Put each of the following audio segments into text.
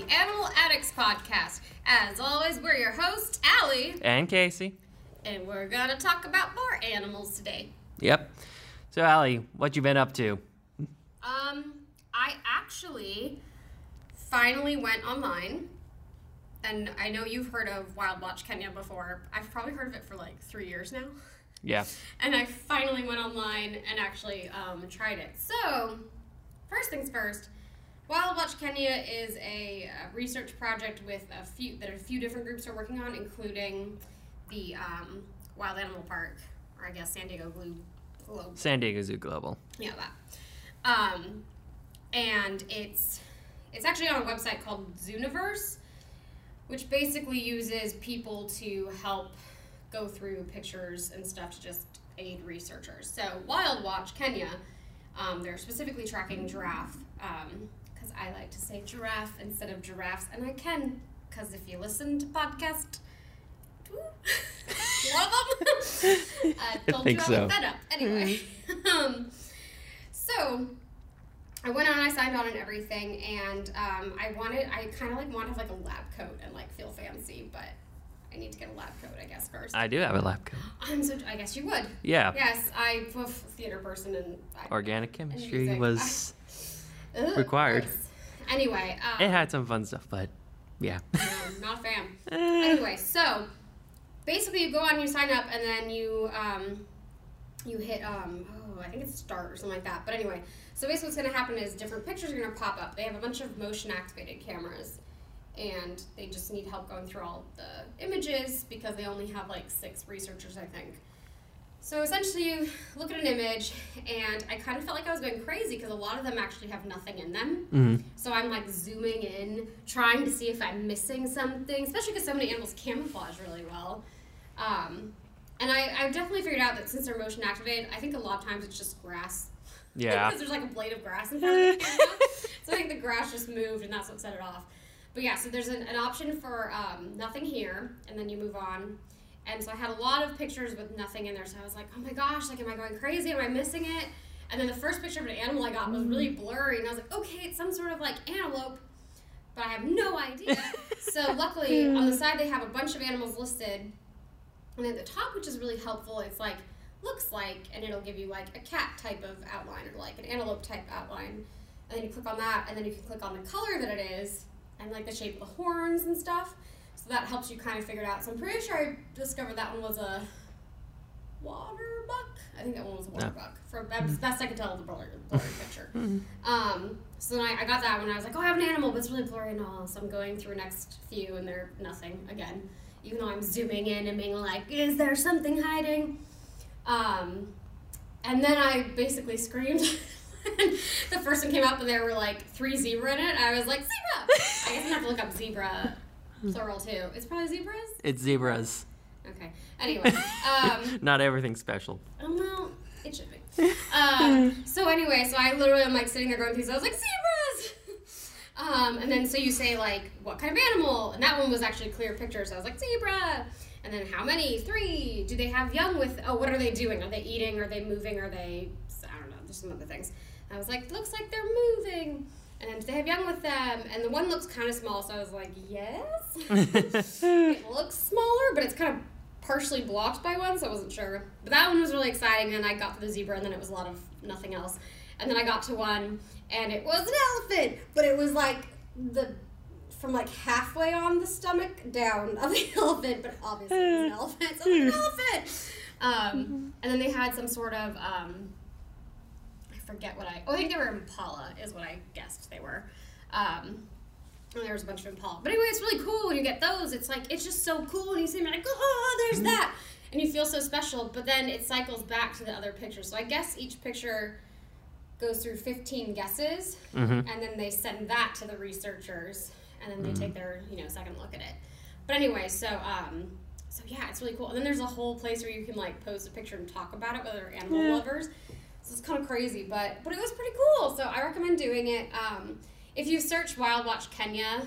the Animal Addicts Podcast. As always, we're your hosts, Allie. And Casey. And we're going to talk about more animals today. Yep. So, Allie, what you been up to? I actually finally went online. And I know you've heard of Wildwatch Kenya before. I've probably heard of it for like 3 years now. Yeah. And I finally went online and actually tried it. So, first things first, Wildwatch Kenya is a research project with a few different groups are working on, including the Wild Animal Park, or I guess San Diego Global. San Diego Zoo Global. Yeah, that. And it's actually on a website called Zooniverse, which basically uses people to help go through pictures and stuff to just aid researchers. So Wildwatch Kenya, they're specifically tracking giraffe, because I like to say giraffe instead of giraffes, and I can, because if you listen to podcasts, one of them, I told you I looked that up. Anyway, so I went on, I signed on and everything, and I kind of want to have like a lab coat and like feel fancy, but I need to get a lab coat, I guess, first. I do have a lab coat. I guess you would. Yeah. Yes, I'm a theater person and... Organic chemistry was required. Yes. Anyway. It had some fun stuff, but yeah. I'm not a fan. Anyway, so basically you go on, you sign up, and then you you hit, I think it's start or something like that. But anyway, so basically what's going to happen is different pictures are going to pop up. They have a bunch of motion-activated cameras. And they just need help going through all the images because they only have like 6 researchers, I think. So essentially you look at an image, and I kind of felt like I was going crazy because a lot of them actually have nothing in them. Mm-hmm. So I'm like zooming in, trying to see if I'm missing something, especially because so many animals camouflage really well. And I definitely figured out that since they're motion activated, I think a lot of times it's just grass. Yeah. Because there's like a blade of grass in front of the camera. So I think the grass just moved, and that's what set it off. But yeah, so there's an option for nothing here, and then you move on. And so I had a lot of pictures with nothing in there, so I was like, oh my gosh, like, am I going crazy? Am I missing it? And then the first picture of an animal I got was really blurry, and I was like, okay, it's some sort of like antelope, but I have no idea. So luckily, on the side, they have a bunch of animals listed. And at the top, which is really helpful, it's like, looks like, and it'll give you like a cat type of outline or like an antelope type outline. And then you click on that, and then you can click on the color that it is, and like the shape of the horns and stuff. So that helps you kind of figure it out. So I'm pretty sure I discovered that one was a water buck. I think that one was a water buck. That's the best I can tell with the blurry picture. So then I got that one, and I was like, oh, I have an animal, but it's really blurry and all. So I'm going through next few, and they're nothing again. Even though I'm zooming in and being like, is there something hiding? And then I basically screamed. The first one came out, but there were like 3 zebra in it. I was like, zebra! I guess I have to look up zebra plural too. It's probably zebras? It's zebras. Okay. Anyway. Not everything's special. Oh, well, it should be. So anyway, so I literally am like sitting there going through these. I was like, zebras! And then so you say like, what kind of animal? And that one was actually clear pictures. So I was like, zebra! And then how many? 3! Do they have young with... Oh, what are they doing? Are they eating? Are they moving? Are they... I don't know. There's some other things. I was like, looks like they're moving. And then do they have young with them? And the one looks kind of small, so I was like, yes. It looks smaller, but it's kind of partially blocked by one, so I wasn't sure. But that one was really exciting, and I got to the zebra, and then it was a lot of nothing else. And then I got to one, and it was an elephant, but it was like from like halfway on the stomach down of the elephant, but obviously it was an elephant, so it was an elephant. And then they had some sort of... I think they were impala is what I guessed they were. And there was a bunch of impala. But anyway, it's really cool when you get those. It's like, it's just so cool. And you see them like, oh, there's that. And you feel so special. But then it cycles back to the other pictures. So I guess each picture goes through 15 guesses. Mm-hmm. And then they send that to the researchers. And then they take their, second look at it. But anyway, so yeah, it's really cool. And then there's a whole place where you can like post a picture and talk about it with other animal lovers. So it's kind of crazy, but it was pretty cool. So I recommend doing it. If you search Wildwatch Kenya,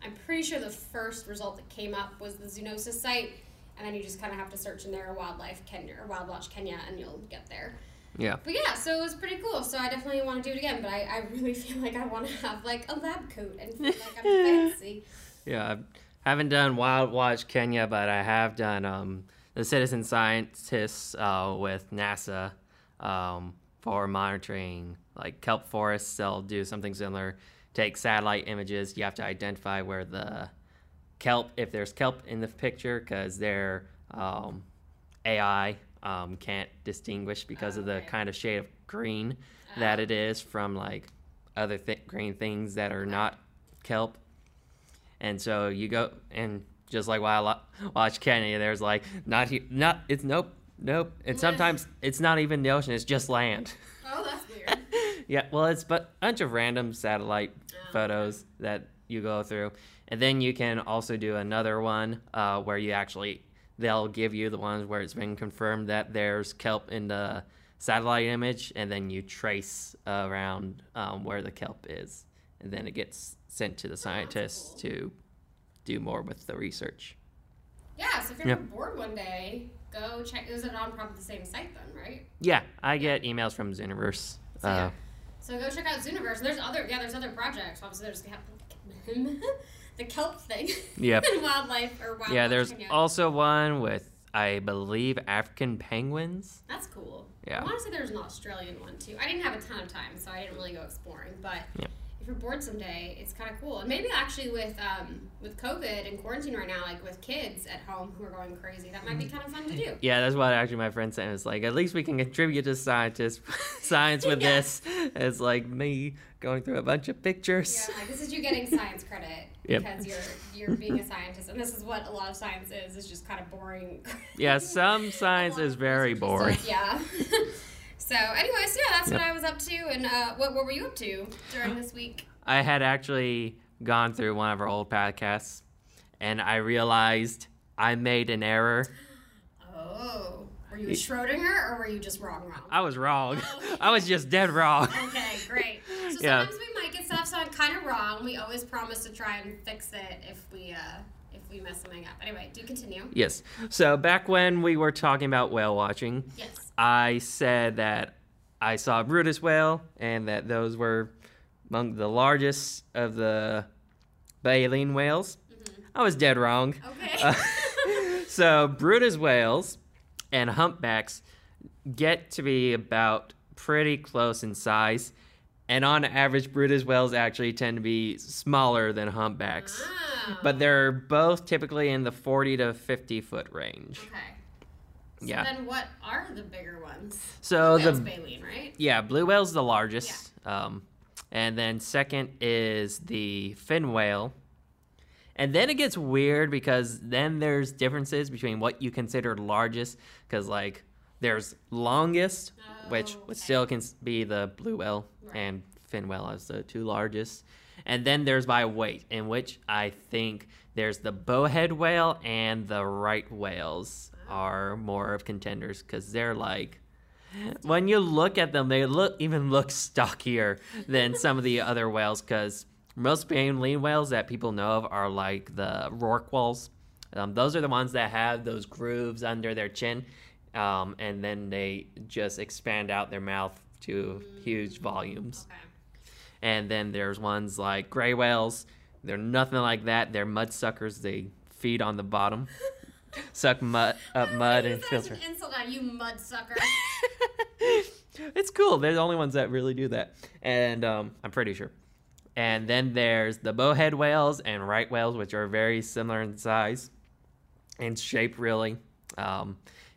I'm pretty sure the first result that came up was the Zoonosis site, and then you just kind of have to search in there Wildlife Kenya or Wildwatch Kenya, and you'll get there. Yeah. But yeah, so it was pretty cool. So I definitely want to do it again, but I really feel like I want to have like a lab coat and feel like I'm fancy. Yeah, I haven't done Wildwatch Kenya, but I have done the citizen scientists with NASA for monitoring like kelp forests. They'll do something similar. Take satellite images. You have to identify where the kelp, if there's kelp in the picture, because their AI can't distinguish because of the kind of shade of green that it is from like other green things that are not kelp. And so you go and just like Wildwatch Kenya, there's like nope. And sometimes it's not even the ocean; it's just land. Oh, that's weird. Yeah, well, it's a bunch of random satellite photos that you go through, and then you can also do another one where you actually they'll give you the ones where it's been confirmed that there's kelp in the satellite image, and then you trace around where the kelp is, and then it gets sent to the scientists to do more with the research. Yeah, so if you're bored one day, go check. Is it on probably the same site then, right? Yeah, I get emails from Zooniverse. So go check out Zooniverse. There's other there's other projects. Obviously, there's the kelp thing. Yep. And wildlife or wildlife. Yeah, there's also one with I believe African penguins. That's cool. Yeah. I want to say there's an Australian one too. I didn't have a ton of time, so I didn't really go exploring, but. Yeah. If you're bored someday, it's kind of cool. And maybe actually with COVID and quarantine right now, like with kids at home who are going crazy, that might be kind of fun to do. Yeah, that's what actually my friend said. It's like, at least we can contribute to science with this. It's like me going through a bunch of pictures. Yeah, like this is you getting science credit because you're being a scientist. And this is what a lot of science is. It's just kind of boring. Yeah, some science is very boring. Yeah. So, anyways, yeah, that's what I was up to. And what were you up to during this week? I had actually gone through one of our old podcasts, and I realized I made an error. Oh. Were you a Schrodinger, or were you just wrong? I was wrong. Okay. I was just dead wrong. Okay, great. So sometimes we might get stuff kind of wrong. We always promise to try and fix it if we mess something up. Anyway, do continue. Yes. So back when we were talking about whale watching, I said that I saw a Bryde's whale and that those were among the largest of the baleen whales. Mm-hmm. I was dead wrong. Okay. So Bryde's whales and humpbacks get to be about pretty close in size. And on average, Bryde's whales actually tend to be smaller than humpbacks. Oh. But they're both typically in the 40 to 50-foot range. Okay. So then what are the bigger ones? So blue whale's baleen, right? Yeah, blue whale's the largest. Yeah. And then second is the fin whale. And then it gets weird because then there's differences between what you consider largest because, like, there's longest, which still can be the blue whale and fin whale as the two largest. And then there's by weight, in which I think there's the bowhead whale and the right whales are more of contenders because they're like, when you look at them, they even look stockier than some of the other whales because most baleen whales that people know of are like the rorquals. Those are the ones that have those grooves under their chin. And then they just expand out their mouth to huge volumes. Okay. And then there's ones like gray whales. They're nothing like that. They're mud suckers. They feed on the bottom, suck mud and filter. That's an insult on you, mud sucker. It's cool. They're the only ones that really do that. And I'm pretty sure. And then there's the bowhead whales and right whales, which are very similar in size and shape, really.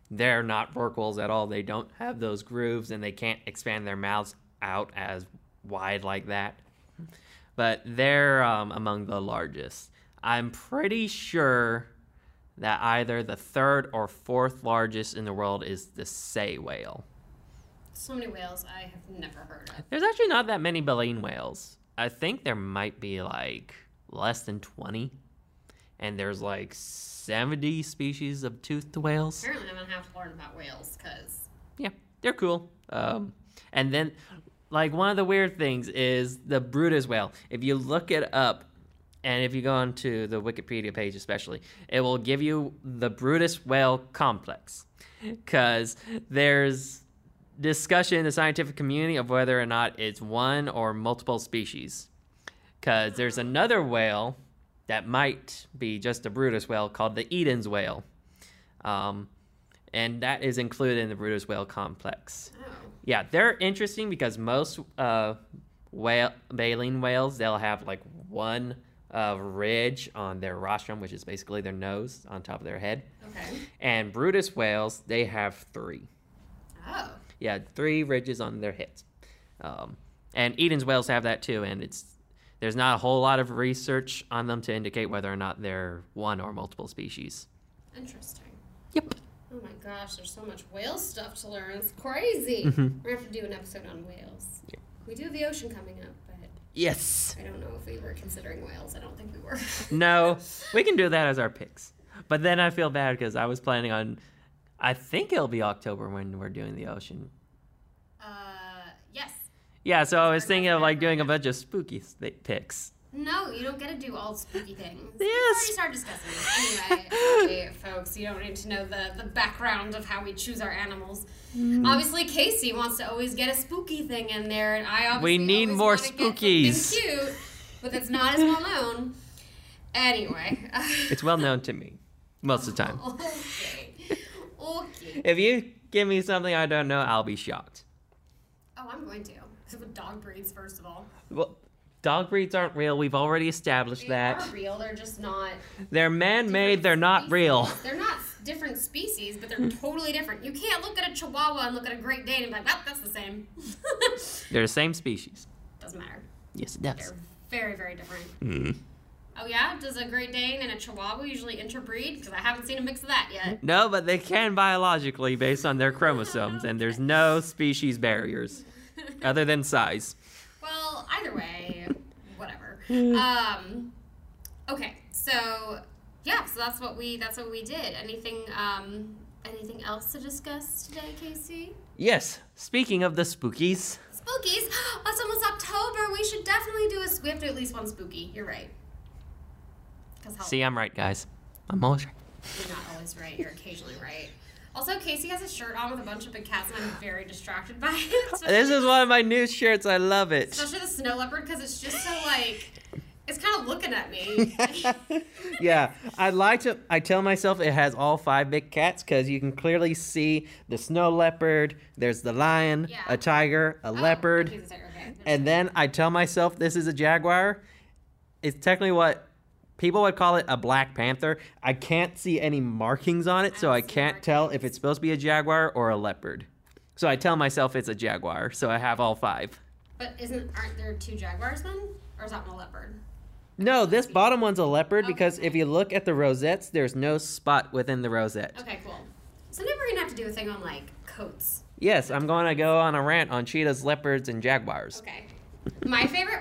They're not rorquals at all. They don't have those grooves, and they can't expand their mouths out as wide like that. But they're among the largest. I'm pretty sure that either the third or fourth largest in the world is the sei whale. So many whales I have never heard of. There's actually not that many baleen whales. I think there might be, like, less than 20. And there's, like, 70 species of toothed whales. Apparently, I'm going to have to learn about whales because... Yeah, they're cool. And then, like, one of the weird things is the Bryde's whale. If you look it up, and if you go onto the Wikipedia page especially, it will give you the Bryde's whale complex because there's discussion in the scientific community of whether or not it's one or multiple species. Because there's another whale that might be just a Bryde's whale called the Eden's whale. And that is included in the Bryde's whale complex. Oh. Yeah, they're interesting because most baleen whales, they'll have like one ridge on their rostrum, which is basically their nose on top of their head. Okay. And Bryde's whales, they have three. Oh. Yeah, three ridges on their heads. And Eden's whales have that too, and there's not a whole lot of research on them to indicate whether or not they're one or multiple species. Interesting. Yep. Oh my gosh, there's so much whale stuff to learn. It's crazy. Mm-hmm. We're going to have to do an episode on whales. Yeah. We do have the ocean coming up, but... Yes. I don't know if we were considering whales. I don't think we were. No. We can do that as our picks. But then I feel bad because I was planning on... I think it'll be October when we're doing the ocean. Yes. Yeah, so I was thinking of like doing a bunch of spooky picks. No, you don't get to do all spooky things. Yes. Before you start discussing it. Anyway, folks, you don't need to know the background of how we choose our animals. Mm. Obviously, Casey wants to always get a spooky thing in there, and I obviously need more spookies. Get cute, but that's not as well known. Anyway, it's well known to me most of the time. Okay. If you give me something I don't know, I'll be shocked. Oh, I'm going to. Dog breeds, first of all. Well, dog breeds aren't real. We've already established that. They are real. They're just not... They're man-made. They're not real. They're not different species, but they're totally different. You can't look at a Chihuahua and look at a Great Dane and be like, well, that's the same. They're the same species. Doesn't matter. Yes, it does. They're very, very different. Mm. Oh, yeah? Does a Great Dane and a Chihuahua usually interbreed? Because I haven't seen a mix of that yet. No, but they can biologically based on their chromosomes, and there's no species barriers other than size. Well, either way, whatever. Okay, so, yeah, so that's what we did. Anything else to discuss today, Casey? Yes, speaking of the spookies. Spookies? That's almost October. We should definitely we have to do at least one spooky. You're right. See, I'm right, guys. I'm always right. You're not always right. You're occasionally right. Also, Casey has a shirt on with a bunch of big cats, and I'm very distracted by it. This is one of my new shirts. I love it. Especially the snow leopard, because it's just so, like, it's kind of looking at me. Yeah. I tell myself it has all five big cats, because you can clearly see the snow leopard, there's the lion, a tiger, a leopard. Okay. And then I tell myself this is a jaguar. It's technically what people would call it a black panther. I can't see any markings on it, so I can't tell if it's supposed to be a jaguar or a leopard. So I tell myself it's a jaguar, so I have all five. But aren't there two jaguars then? Or is that one a leopard? No, this bottom one's a leopard because if you look at the rosettes, there's no spot within the rosette. Okay, cool. So now we're going to have to do a thing on, like, coats. Yes, I'm going to go on a rant on cheetahs, leopards, and jaguars. Okay.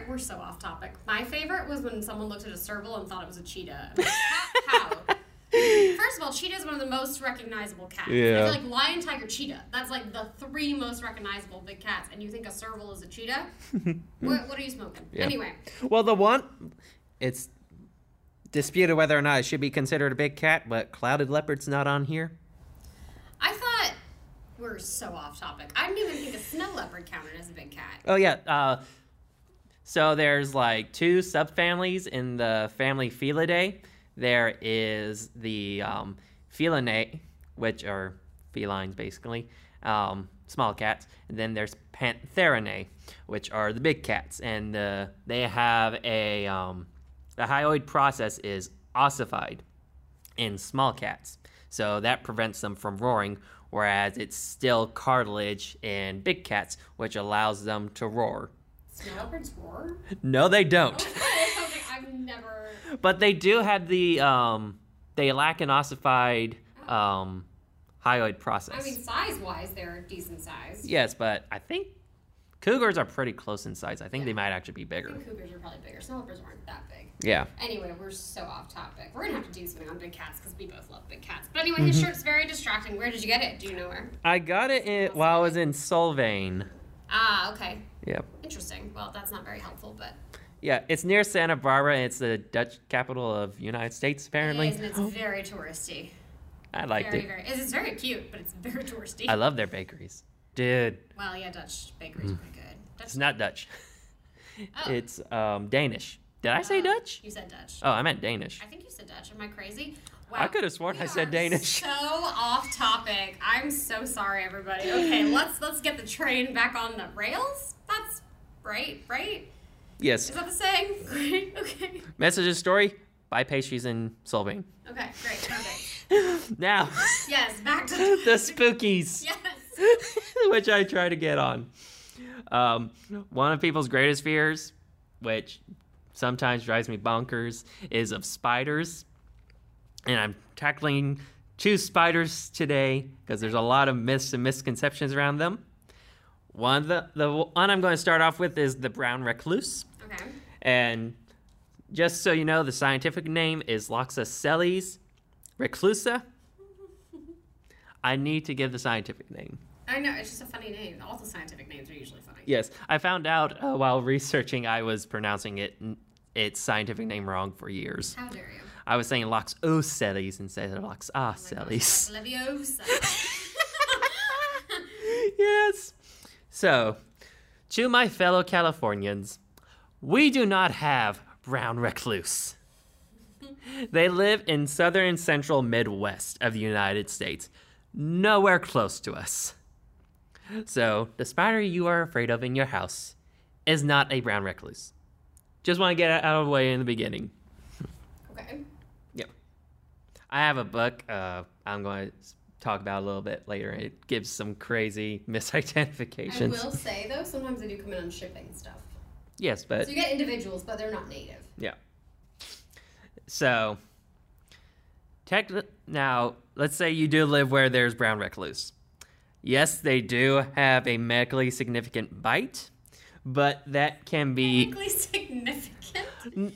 We're so off topic. My favorite was when someone looked at a serval and thought it was a cheetah. I mean, how? First of all, cheetah is one of the most recognizable cats. Yeah. I feel like lion, tiger, cheetah. That's like the three most recognizable big cats. And you think a serval is a cheetah? What are you smoking? Yeah. Anyway. Well, it's disputed whether or not it should be considered a big cat, but clouded leopard's not on here. I thought we're so off topic. I didn't even think a snow leopard counted as a big cat. Oh, yeah. So there's like two subfamilies in the family Felidae. There is the Felinae, which are felines basically, small cats. And then there's Pantherinae, which are the big cats. And they have the hyoid process is ossified in small cats. So that prevents them from roaring, whereas it's still cartilage in big cats, which allows them to roar. Snow leopards roar? No, they don't. Okay, I've never... But they do have the... they lack an ossified hyoid process. I mean, size-wise, they're decent size. Yes, but I think cougars are pretty close in size. I think they might actually be bigger. I think cougars are probably bigger. Snow leopards aren't that big. Yeah. Anyway, we're so off topic. We're going to have to do something on big cats because we both love big cats. But anyway, his shirt's very distracting. Where did you get it? Do you know where? I got it while I was in Solvang. Ah, okay. Yep. Interesting. Well, that's not very helpful, but... Yeah, it's near Santa Barbara, and it's the Dutch capital of the United States, apparently. It is, and it's very touristy. I liked it. It's very cute, but it's very touristy. I love their bakeries. Dude. Well, yeah, Dutch bakery's pretty good. Dutch. It's not Dutch. Oh. It's Danish. Did I say Dutch? You said Dutch. Oh, I meant Danish. I think you said Dutch. Am I crazy? Wow. I could have sworn I said Danish. So off topic. I'm so sorry, everybody. Okay, let's get the train back on the rails. That's right? Yes. Is that the saying? Great. Okay. Message and story. Buy pastries in Solvang. Okay, great. Okay. Now. Yes, back to the spookies. Yes. Which I try to get on. One of people's greatest fears, which sometimes drives me bonkers, is of spiders. And I'm tackling two spiders today because there's a lot of myths and misconceptions around them. One, the one I'm going to start off with is the brown recluse. Okay. And just so you know, the scientific name is Loxosceles reclusa. I need to give the scientific name. I know, it's just a funny name. All the scientific names are usually funny. Yes, I found out while researching I was pronouncing its scientific name wrong for years. How dare you? I was saying Loxosceles instead of Loxosceles. Oh Leviosa. Yes. So, to my fellow Californians, we do not have brown recluse. They live in southern and central Midwest of the United States, nowhere close to us. So, the spider you are afraid of in your house is not a brown recluse. Just want to get it out of the way in the beginning. Okay. Yep. I have a book I'm going to talk about a little bit later. It gives some crazy misidentifications. I will say, though, sometimes they do come in on shipping stuff. Yes, but... So you get individuals, but they're not native. Yeah. So, now, let's say you do live where there's brown recluse. Yes, they do have a medically significant bite, but that can be... Medically significant?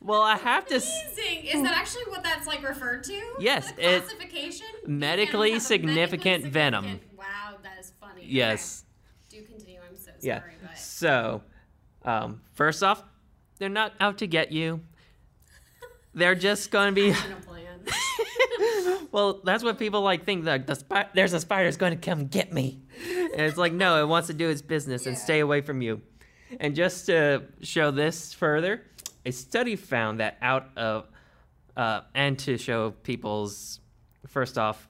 Well, I have to... Amazing. Is that actually what that's, like, referred to? Yes. It's classification? Medically significant venom. Wow, that is funny. Yes. Okay. Do continue. I'm so sorry. But... So, first off, they're not out to get you. They're just going to be... Action plan. Well, that's what people, like, think. Like, there's a spider that's going to come get me. And it's like, no, it wants to do its business and stay away from you. And just to show this further... A study found that out of, and to show people's, first off,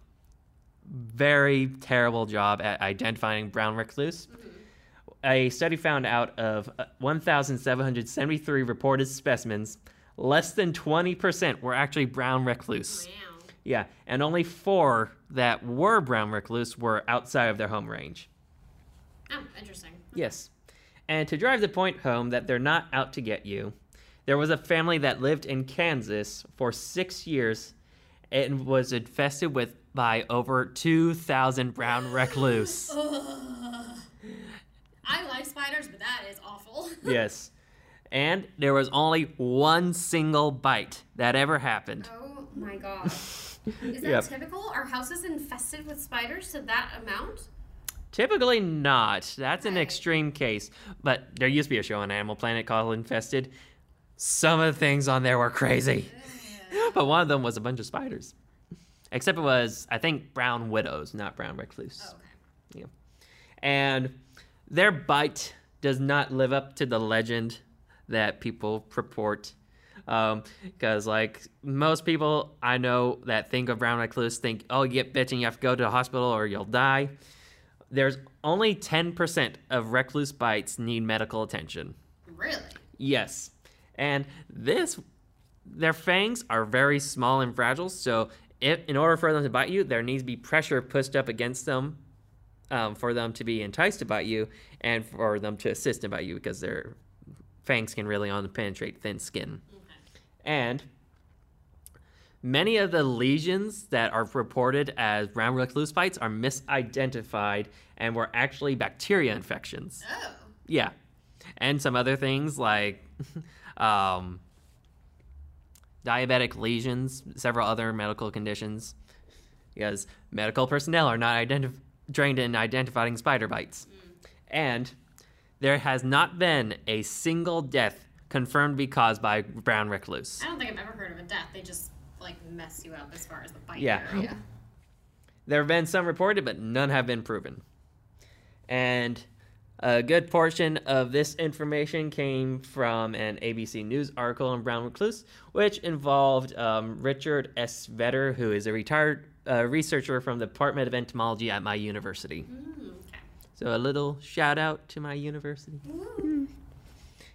very terrible job at identifying brown recluse, a study found out of 1,773 reported specimens, less than 20% were actually brown recluse. Wow. Yeah, and only 4 that were brown recluse were outside of their home range. Oh, interesting. Yes. And to drive the point home that they're not out to get you, there was a family that lived in Kansas for 6 years and was infested by over 2,000 brown recluse. I like spiders, but that is awful. Yes. And there was only one single bite that ever happened. Oh, my God. Is that typical? Are houses infested with spiders to that amount? Typically not. That's an extreme case. But there used to be a show on Animal Planet called Infested. Some of the things on there were crazy. Yeah. But one of them was a bunch of spiders. Except it was, I think, brown widows, not brown recluse. Oh, okay. Yeah. And their bite does not live up to the legend that people purport. Because, like, most people I know that think of brown recluse think, oh, you get bitten, you have to go to the hospital or you'll die. There's only 10% of recluse bites need medical attention. Really? Yes. And their fangs are very small and fragile, so in order for them to bite you, there needs to be pressure pushed up against them for them to be enticed to bite you and for them to assist in bite you because their fangs can really only penetrate thin skin. Okay. And many of the lesions that are reported as brown recluse bites are misidentified and were actually bacteria infections. Oh. Yeah. And some other things like... diabetic lesions, several other medical conditions, because medical personnel are not trained in identifying spider bites. And there has not been a single death confirmed to be caused by brown recluse. I don't think I've ever heard of a death. They just, like, mess you up as far as the bite area. There have been some reported, but none have been proven. And a good portion of this information came from an ABC News article on brown recluse, which involved Richard S. Vetter, who is a retired researcher from the Department of Entomology at my university. Okay. So a little shout out to my university.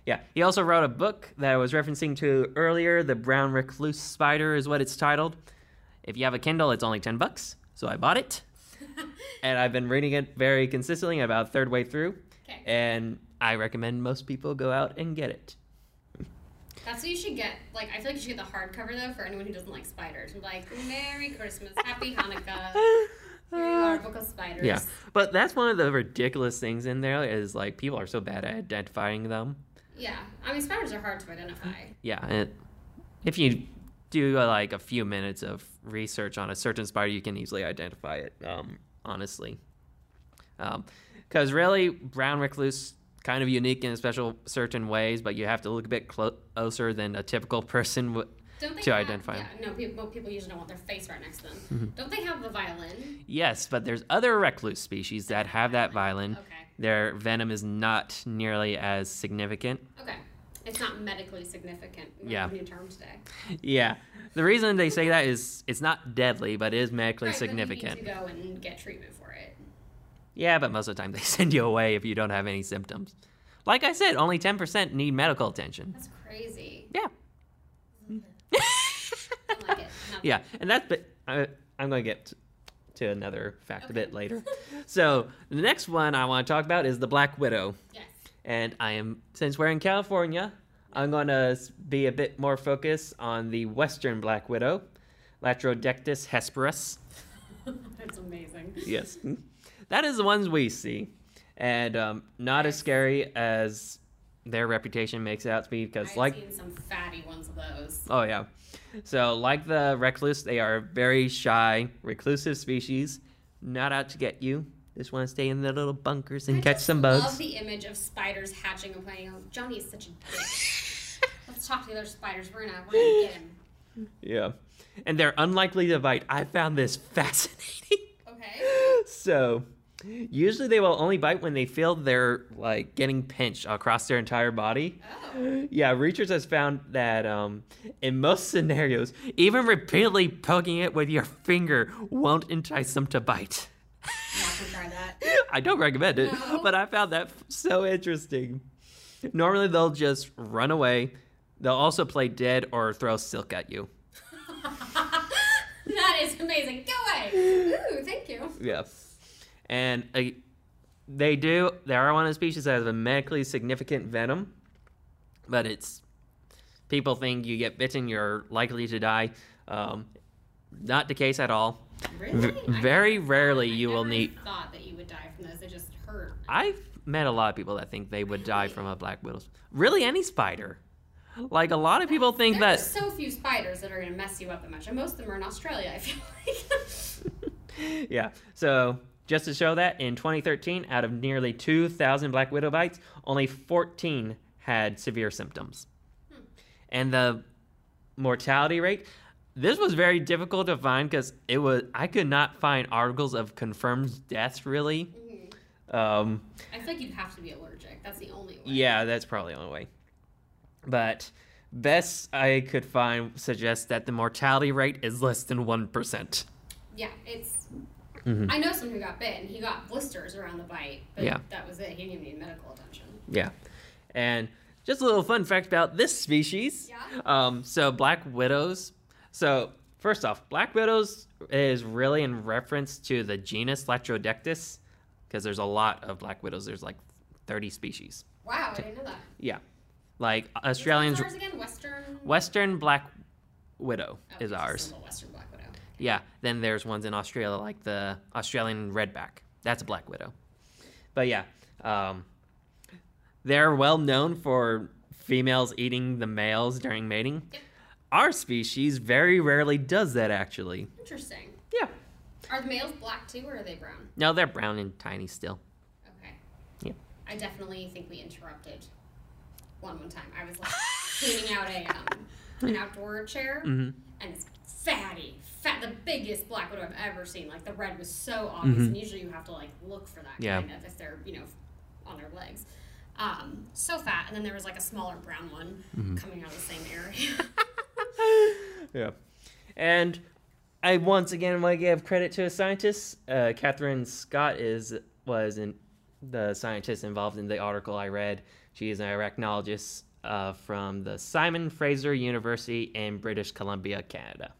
Yeah, he also wrote a book that I was referencing to earlier. The Brown Recluse Spider is what it's titled. If you have a Kindle, it's only $10, so I bought it. And I've been reading it very consistently, about third way through. Okay. And I recommend most people go out and get it. That's what you should get. Like, I feel like you should get the hardcover, though, for anyone who doesn't like spiders. I'm like, Merry Christmas, Happy Hanukkah, here you are, book of spiders. Yeah, but that's one of the ridiculous things in there is, like, people are so bad at identifying them. Yeah, I mean, spiders are hard to identify. Yeah, and if you do, like, a few minutes of research on a certain spider, you can easily identify it, honestly. Because really, brown recluse kind of unique in special certain ways, but you have to look a bit closer than a typical person to identify them. Yeah, no, people usually don't want their face right next to them. Mm-hmm. Don't they have the violin? Yes, but there's other recluse species that have that violin. Okay. Their venom is not nearly as significant. Okay. It's not medically significant. Yeah. New term today. Yeah. The reason they say that is it's not deadly, but it is medically significant. But you need to go and get treatment for it. Yeah, but most of the time they send you away if you don't have any symptoms. Like I said, only 10% need medical attention. That's crazy. Yeah. I don't like it. No. Yeah, and that's... But I'm going to get to another fact a bit later. So the next one I want to talk about is the black widow. Yes. And I am, since we're in California, I'm going to be a bit more focused on the western black widow, Latrodectus hesperus. That's amazing. Yes. That is the ones we see. And not as scary as their reputation makes it out to be, because I've seen some fatty ones of those. Oh, yeah. So like the recluse, they are very shy, reclusive species, not out to get you. Just want to stay in their little bunkers and catch some bugs. I love the image of spiders hatching and playing. Oh, Johnny is such a dick. Let's talk to the other spiders. We're going to get him. Yeah. And they're unlikely to bite. I found this fascinating. Okay. So usually they will only bite when they feel they're, like, getting pinched across their entire body. Oh. Yeah, Richards has found that in most scenarios, even repeatedly poking it with your finger won't entice them to bite. I'm not gonna try that. I don't recommend it, but I found that so interesting. Normally, they'll just run away. They'll also play dead or throw silk at you. That is amazing. Go away. Ooh, thank you. Yeah. And they are one of the species that has a medically significant venom, but people think you get bitten, you're likely to die. Not the case at all. Really? Very rarely you will need... I thought that you would die from those. They just hurt. I've met a lot of people that think they would die from a black widow. Really, any spider. Like, a lot of people think that... There's so few spiders that are going to mess you up that much, and most of them are in Australia, I feel like. Yeah, so... Just to show that, in 2013, out of nearly 2,000 black widow bites, only 14 had severe symptoms. Hmm. And the mortality rate, this was very difficult to find because I could not find articles of confirmed deaths, really. Mm-hmm. I feel like you'd have to be allergic. That's the only way. Yeah, that's probably the only way. But best I could find suggests that the mortality rate is less than 1%. Yeah, it's... Mm-hmm. I know someone who got bit, and he got blisters around the bite, but that was it. He didn't even need medical attention. Yeah. And just a little fun fact about this species. Yeah. So black widows. So first off, black widows is really in reference to the genus Latrodectus, because there's a lot of black widows. There's like 30 species. Wow, I didn't know that. Yeah. Like Australians. What's ours again? Western black widow is ours. Just a little Western black widow. Yeah, then there's ones in Australia, like the Australian redback. That's a black widow. But yeah, they're well known for females eating the males during mating. Yep. Our species very rarely does that, actually. Interesting. Yeah. Are the males black, too, or are they brown? No, they're brown and tiny still. Okay. Yeah. I definitely think we interrupted one time. I was, like, cleaning out an outdoor chair, mm-hmm. and it's fatty, the biggest black widow I've ever seen. Like, the red was so obvious, and usually you have to, like, look for that kind of, if they're, you know, on their legs. So fat. And then there was, like, a smaller brown one coming out of the same area. And I once again want to give credit to a scientist. Catherine Scott was the scientist involved in the article I read. She is an arachnologist from the Simon Fraser University in British Columbia, Canada.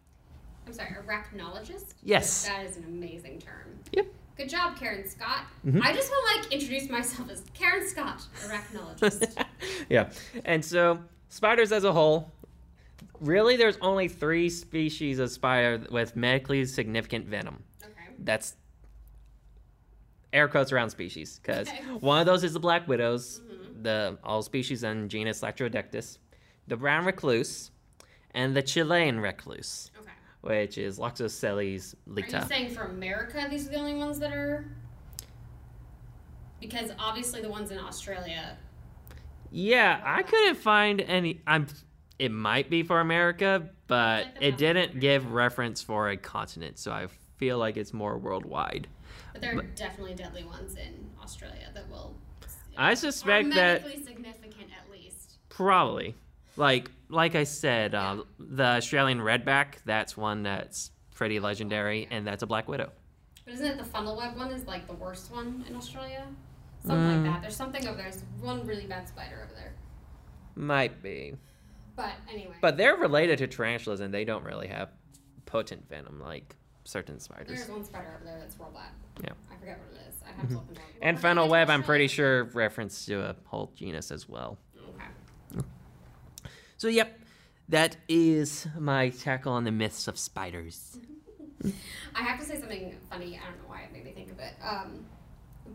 I'm sorry, arachnologist? Yes. That is an amazing term. Yep. Good job, Karen Scott. I just want to, like, introduce myself as Karen Scott, arachnologist. And so spiders as a whole, really there's only 3 species of spider with medically significant venom. That's air quotes around species, because one of those is the black widows, the all species in genus Latrodectus, the brown recluse, and the Chilean recluse, which is Loxosceles lata. Are you saying for America these are the only ones that are? Because obviously the ones in Australia. Yeah, I couldn't find any. It might be for America, but it didn't give reference for a continent, so I feel like it's more worldwide. But there are definitely deadly ones in Australia that will... I suspect that... medically significant, at least. Probably. Like I said, the Australian redback, that's one that's pretty legendary, and that's a black widow. But isn't it the funnel web one is, like, the worst one in Australia? Something like that. There's something over there. There's one really bad spider over there. Might be. But anyway. But they're related to tarantulas, and they don't really have potent venom like certain spiders. There's one spider over there that's real bad. Yeah. I forget what it is. I have to look it up. And funnel web, I'm pretty sure, reference to a whole genus as well. Okay. So, yep, that is my tackle on the myths of spiders. I have to say something funny. I don't know why it made me think of it.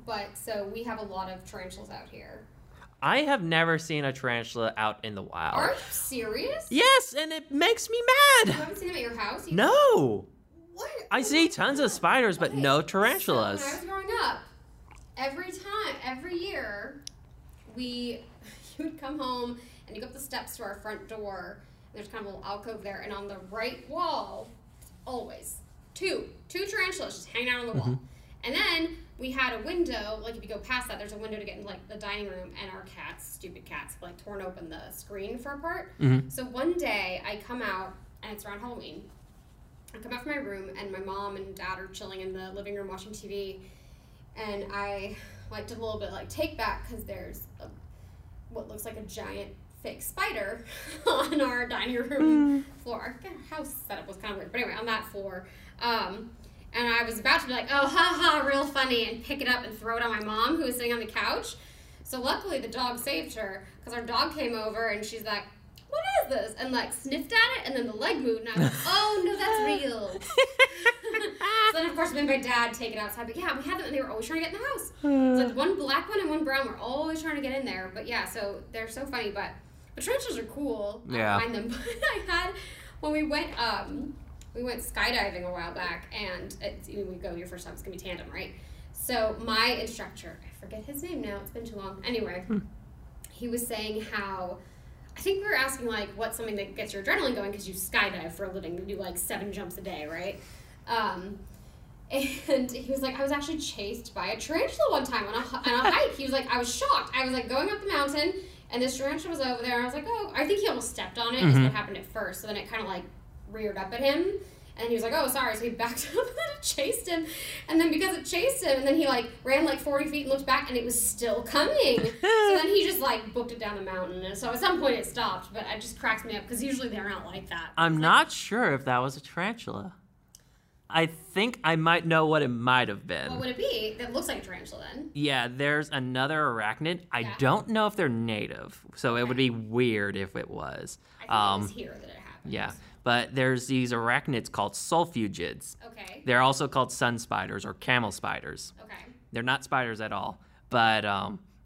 But so we have a lot of tarantulas out here. I have never seen a tarantula out in the wild. Are you serious? Yes, and it makes me mad. You haven't seen them at your house? No. What? I see tons of spiders, but no tarantulas. So when I was growing up, every year, you would come home and you go up the steps to our front door. And there's kind of a little alcove there, and on the right wall, always two tarantulas just hanging out on the wall. And then we had a window, like if you go past that, there's a window to get into like the dining room, and our cats, stupid cats, like torn open the screen for a part. So one day I come out, and it's around Halloween. I come out from my room, and my mom and dad are chilling in the living room watching TV, and I like did a little bit like take back because there's what looks like a giant fake spider on our dining room floor. Our house setup was kind of weird, but anyway, on that floor. And I was about to be like, oh, ha, ha, real funny, and pick it up and throw it on my mom, who was sitting on the couch. So luckily, the dog saved her, because our dog came over, and she's like, what is this? And, like, sniffed at it, and then the leg moved, and I was like, oh, no, that's real. So then, of course, my dad take it outside, but yeah, we had them, and they were always trying to get in the house. So, like, one black one and one brown were always trying to get in there. But, yeah, so they're so funny, but tarantulas are cool. Yeah. I don't mind them. But I had, when we went skydiving a while back, and we go your first time, it's going to be tandem, right? So my instructor, I forget his name now, it's been too long. Anyway, he was saying how, I think we were asking, like, what's something that gets your adrenaline going, because you skydive for a living, you do, like, 7 jumps a day, right? And he was like, I was actually chased by a tarantula one time on a hike. He was like, I was shocked. I was, like, going up the mountain, and this tarantula was over there, and I was like, oh, I think he almost stepped on it, is what happened at first, so then it kind of, like, reared up at him, and he was like, oh, sorry, so he backed up and it chased him, and then because it chased him, and then he, like, ran, like, 40 feet and looked back, and it was still coming, so then he just, like, booked it down the mountain, and so at some point it stopped, but it just cracks me up, because usually they're not like that. I'm not sure if that was a tarantula. I think I might know what it might have been. What would it be? That looks like a tarantula, then. Yeah, there's another arachnid. Yeah. I don't know if they're native, so it would be weird if it was. I think it was here that it happened. Yeah. But there's these arachnids called solifugids. Okay. They're also called sun spiders or camel spiders. Okay. They're not spiders at all. But,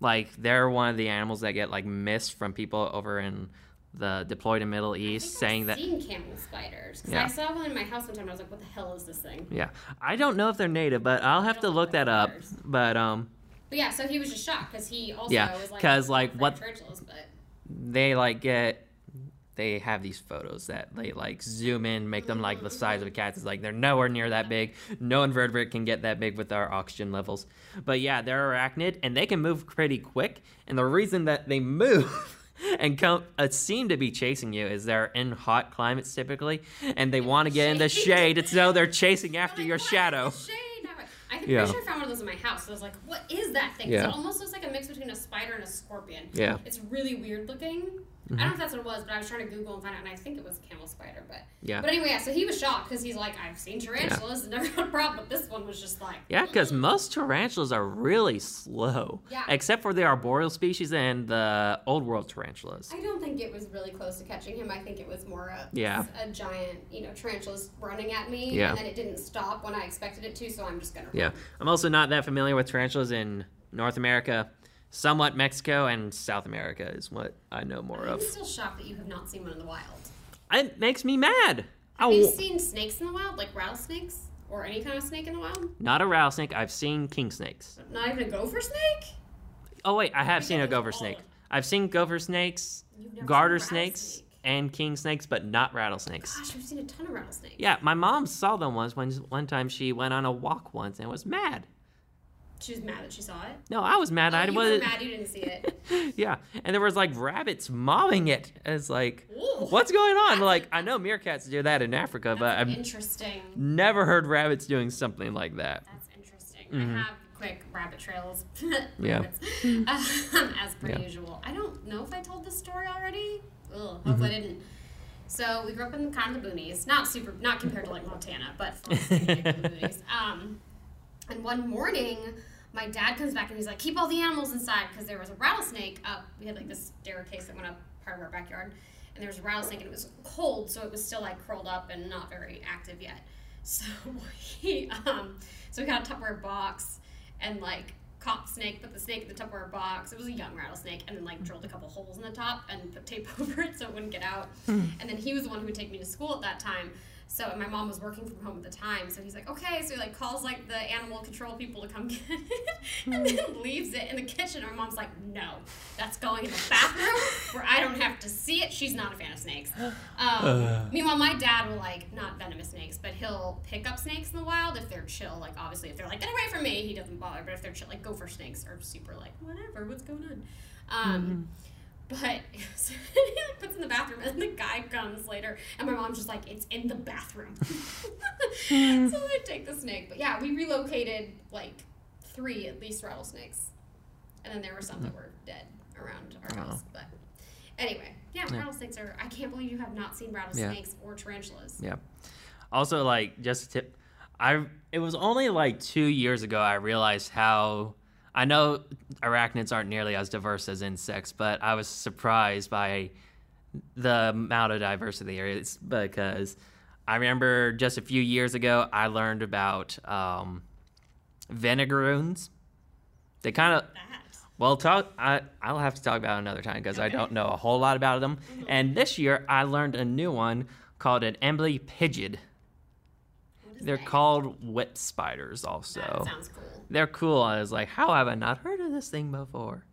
like, they're one of the animals that get, like, missed from people over in the deployed in Middle East I've seen camel spiders. Yeah. I saw one in my house one time, and I was like, what the hell is this thing? Yeah. I don't know if they're native, but I'll have to look that up. But, yeah, so he was just shocked because he also was like, what tarantulas, but... They, like, get... they have these photos that they like zoom in, make them like the size of a cat. It's like they're nowhere near that big. No invertebrate can get that big with our oxygen levels. But yeah, they're arachnid and they can move pretty quick. And the reason that they move and seem to be chasing you is they're in hot climates typically, and they want to get in the shade. It's so they're chasing after your shadow. I'm pretty sure I found one of those in my house. So I was like, what is that thing? Yeah. It almost looks like a mix between a spider and a scorpion. Yeah. It's really weird looking. Mm-hmm. I don't know if that's what it was, but I was trying to Google and find out, and I think it was a camel spider. But anyway, yeah, so he was shocked because he's like, I've seen tarantulas and never had a problem, but this one was just like... Yeah, because most tarantulas are really slow. Yeah. Except for the arboreal species and the old world tarantulas. I don't think it was really close to catching him. I think it was more a giant, tarantula's running at me, and then it didn't stop when I expected it to, so I'm just going to run. Yeah. I'm also not that familiar with tarantulas in North America. Somewhat Mexico and South America is what I know more of. I'm still shocked that you have not seen one in the wild. It makes me mad. Have you seen snakes in the wild, like rattlesnakes or any kind of snake in the wild? Not a rattlesnake. I've seen king snakes. Not even a gopher snake? Oh, wait. I have seen a gopher snake. I've seen gopher snakes, garter snakes, and king snakes, but not rattlesnakes. Gosh, I've seen a ton of rattlesnakes. Yeah, my mom saw them once. One time she went on a walk once and was mad. She was mad that she saw it? No, I was mad. You were mad you didn't see it. Yeah. And there was, rabbits mobbing it. It's like, ooh, what's going on? I know meerkats do that in Africa, but I've never heard rabbits doing something like that. That's interesting. Mm-hmm. I have quick rabbit trails. Yeah. As per usual. I don't know if I told this story already. Ugh, hopefully I didn't. So we grew up in the boonies. Not compared to, Montana, but from the boonies. And one morning, my dad comes back and he's like, keep all the animals inside, because there was a rattlesnake up. We had this staircase that went up part of our backyard, and there was a rattlesnake, and it was cold, so it was still curled up and not very active yet. So we got a Tupperware box and caught the snake, put the snake in the Tupperware box. It was a young rattlesnake, and then drilled a couple holes in the top and put tape over it so it wouldn't get out. And then he was the one who would take me to school at that time. So my mom was working from home at the time, so he's like, okay, so he calls the animal control people to come get it, and then leaves it in the kitchen. Our mom's like, no, that's going in the bathroom where I don't have to see it. She's not a fan of snakes. Meanwhile, my dad will not venomous snakes, but he'll pick up snakes in the wild if they're chill. Obviously, if they're get away from me, he doesn't bother. But if they're chill, gopher snakes are super whatever, what's going on? But so he puts in the bathroom, and then the guy comes later, and my mom's just like, it's in the bathroom. So I take the snake. But yeah, we relocated three at least rattlesnakes, and then there were some that were dead around our house. But anyway, rattlesnakes are. I can't believe you have not seen rattlesnakes or tarantulas. Yeah. Also, just a tip. It was only 2 years ago I realized how. I know arachnids aren't nearly as diverse as insects, but I was surprised by the amount of diversity here. It's because I remember just a few years ago, I learned about vinegaroons. They kind of... I'll have to talk about it another time because I don't know a whole lot about them. Mm-hmm. And this year, I learned a new one called an emble pigeon. They're called whip spiders also. That sounds cool. They're cool. I was like, how have I not heard of this thing before?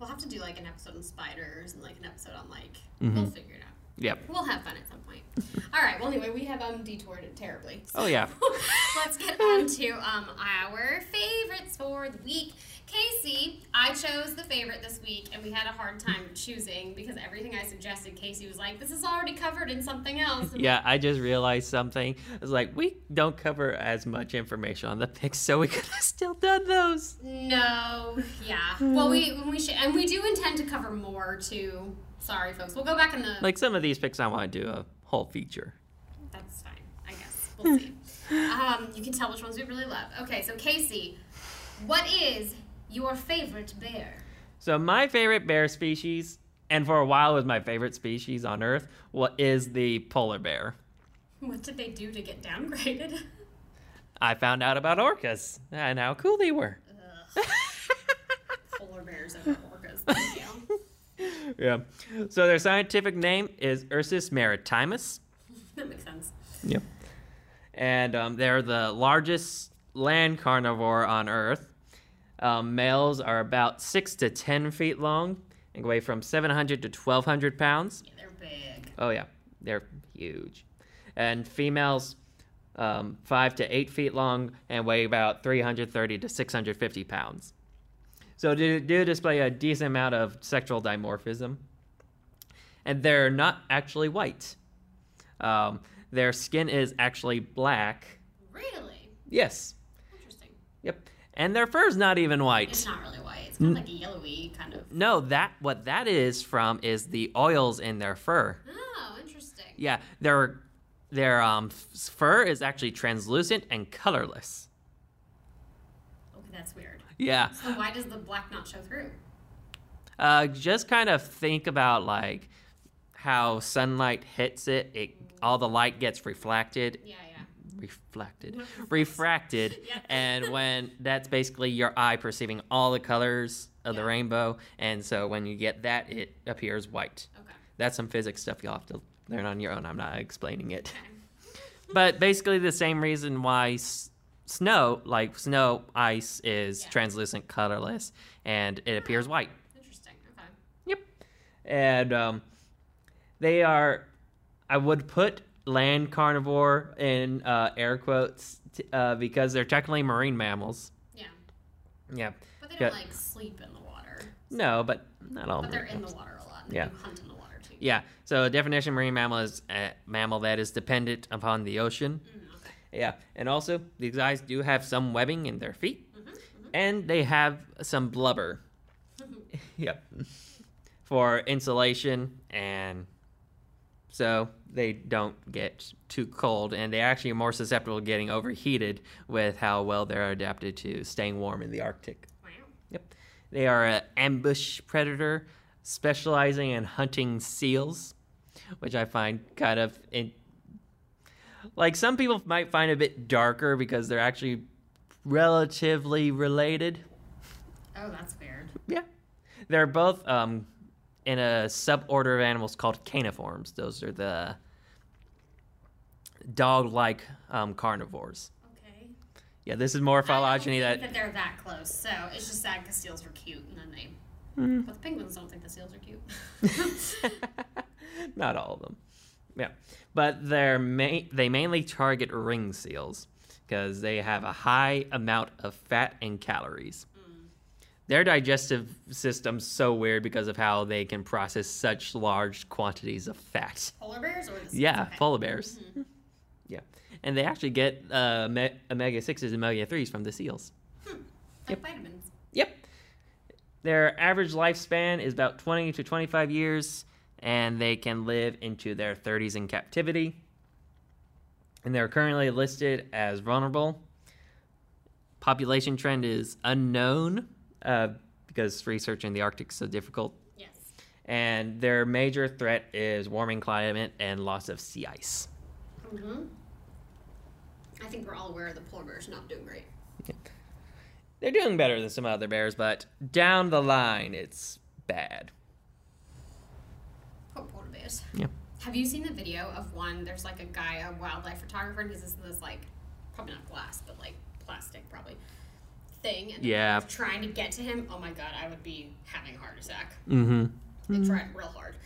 We'll have to do an episode on spiders and an episode on we'll figure it out. Yep. We'll have fun at some point. All right. Well, anyway, we have detoured it terribly. So. Oh, yeah. Let's get on to our favorites for the week. Casey, I chose the favorite this week, and we had a hard time choosing because everything I suggested, Casey was like, this is already covered in something else. Yeah, I just realized something. I was like, we don't cover as much information on the picks, so we could have still done those. No, yeah. Well, we do intend to cover more, too. Sorry, folks. We'll go back in the... some of these picks, I want to do a whole feature. That's fine, I guess. We'll see. You can tell which ones we really love. Okay, so Casey, what is... your favorite bear? So my favorite bear species, and for a while was my favorite species on Earth, is the polar bear. What did they do to get downgraded? I found out about orcas and how cool they were. Polar bears over orcas. Thank you. Yeah. So their scientific name is Ursus maritimus. That makes sense. Yep. And they're the largest land carnivore on Earth. Males are about 6 to 10 feet long and weigh from 700 to 1,200 pounds. Yeah, they're Oh yeah, they're huge. And females, 5 to 8 feet long and weigh about 330 to 650 pounds. So they do display a decent amount of sexual dimorphism. And they're not actually white. Their skin is actually black. Really? Yes. Interesting. Yep. And their fur's not even white. It's not really white. It's kind of like a yellowy kind of. No, what that is from is the oils in their fur. Oh, interesting. Yeah, their fur is actually translucent and colorless. Okay, that's weird. Yeah. So why does the black not show through? Just kind of think about like how sunlight hits it. All the light gets reflected. Yeah. Refracted, yeah. And when that's basically your eye perceiving all the colors of the rainbow, and so when you get that, it appears white. Okay. That's some physics stuff you'll have to learn on your own. I'm not explaining it. Okay. But basically the same reason why snow ice is translucent, colorless, and it appears white. Interesting. Okay. Yep. And they are, I would put land carnivore in air quotes because they're technically marine mammals. Yeah. Yeah. But they don't like sleep in the water. So. No, but not all. But they're in the water a lot. And they hunt in the water too. Yeah. So definition marine mammal is a mammal that is dependent upon the ocean. Mm-hmm. Yeah. And also these guys do have some webbing in their feet, mm-hmm, mm-hmm, and they have some blubber. Mm-hmm. Yep. For insulation, and so they don't get too cold, and they actually are more susceptible to getting overheated with how well they're adapted to staying warm in the Arctic. Wow. Yep. They are an ambush predator, specializing in hunting seals, which I find kind of, like some people might find a bit darker because they're actually relatively related. Oh, that's weird. Yeah. They're both, in a suborder of animals called caniforms. Those are the dog-like carnivores. Okay. Yeah, this is more phylogeny that... I don't think that they're that close, so it's just sad because seals were cute, and then they... Mm. But the penguins don't think the seals are cute. Not all of them. Yeah. But they mainly target ring seals because they have a high amount of fat and calories. Their digestive system's so weird because of how they can process such large quantities of fat. Polar bears? Polar bears. Mm-hmm. Yeah. And they actually get omega-6s and omega-3s from the seals. Like vitamins. Yep. Their average lifespan is about 20 to 25 years, and they can live into their 30s in captivity. And they're currently listed as vulnerable. Population trend is unknown. Because research in the Arctic is so difficult. Yes. And their major threat is warming climate and loss of sea ice. Mm-hmm. I think we're all aware the polar bears are not doing great. Yeah. They're doing better than some other bears, but down the line, it's bad. Poor polar bears. Yeah. Have you seen the video of one? There's like a guy, a wildlife photographer, and he's in this like, probably not glass, but like plastic probably. Thing and trying to get to him. Oh my god, I would be having a heart attack. Mm-hmm. They tried real hard.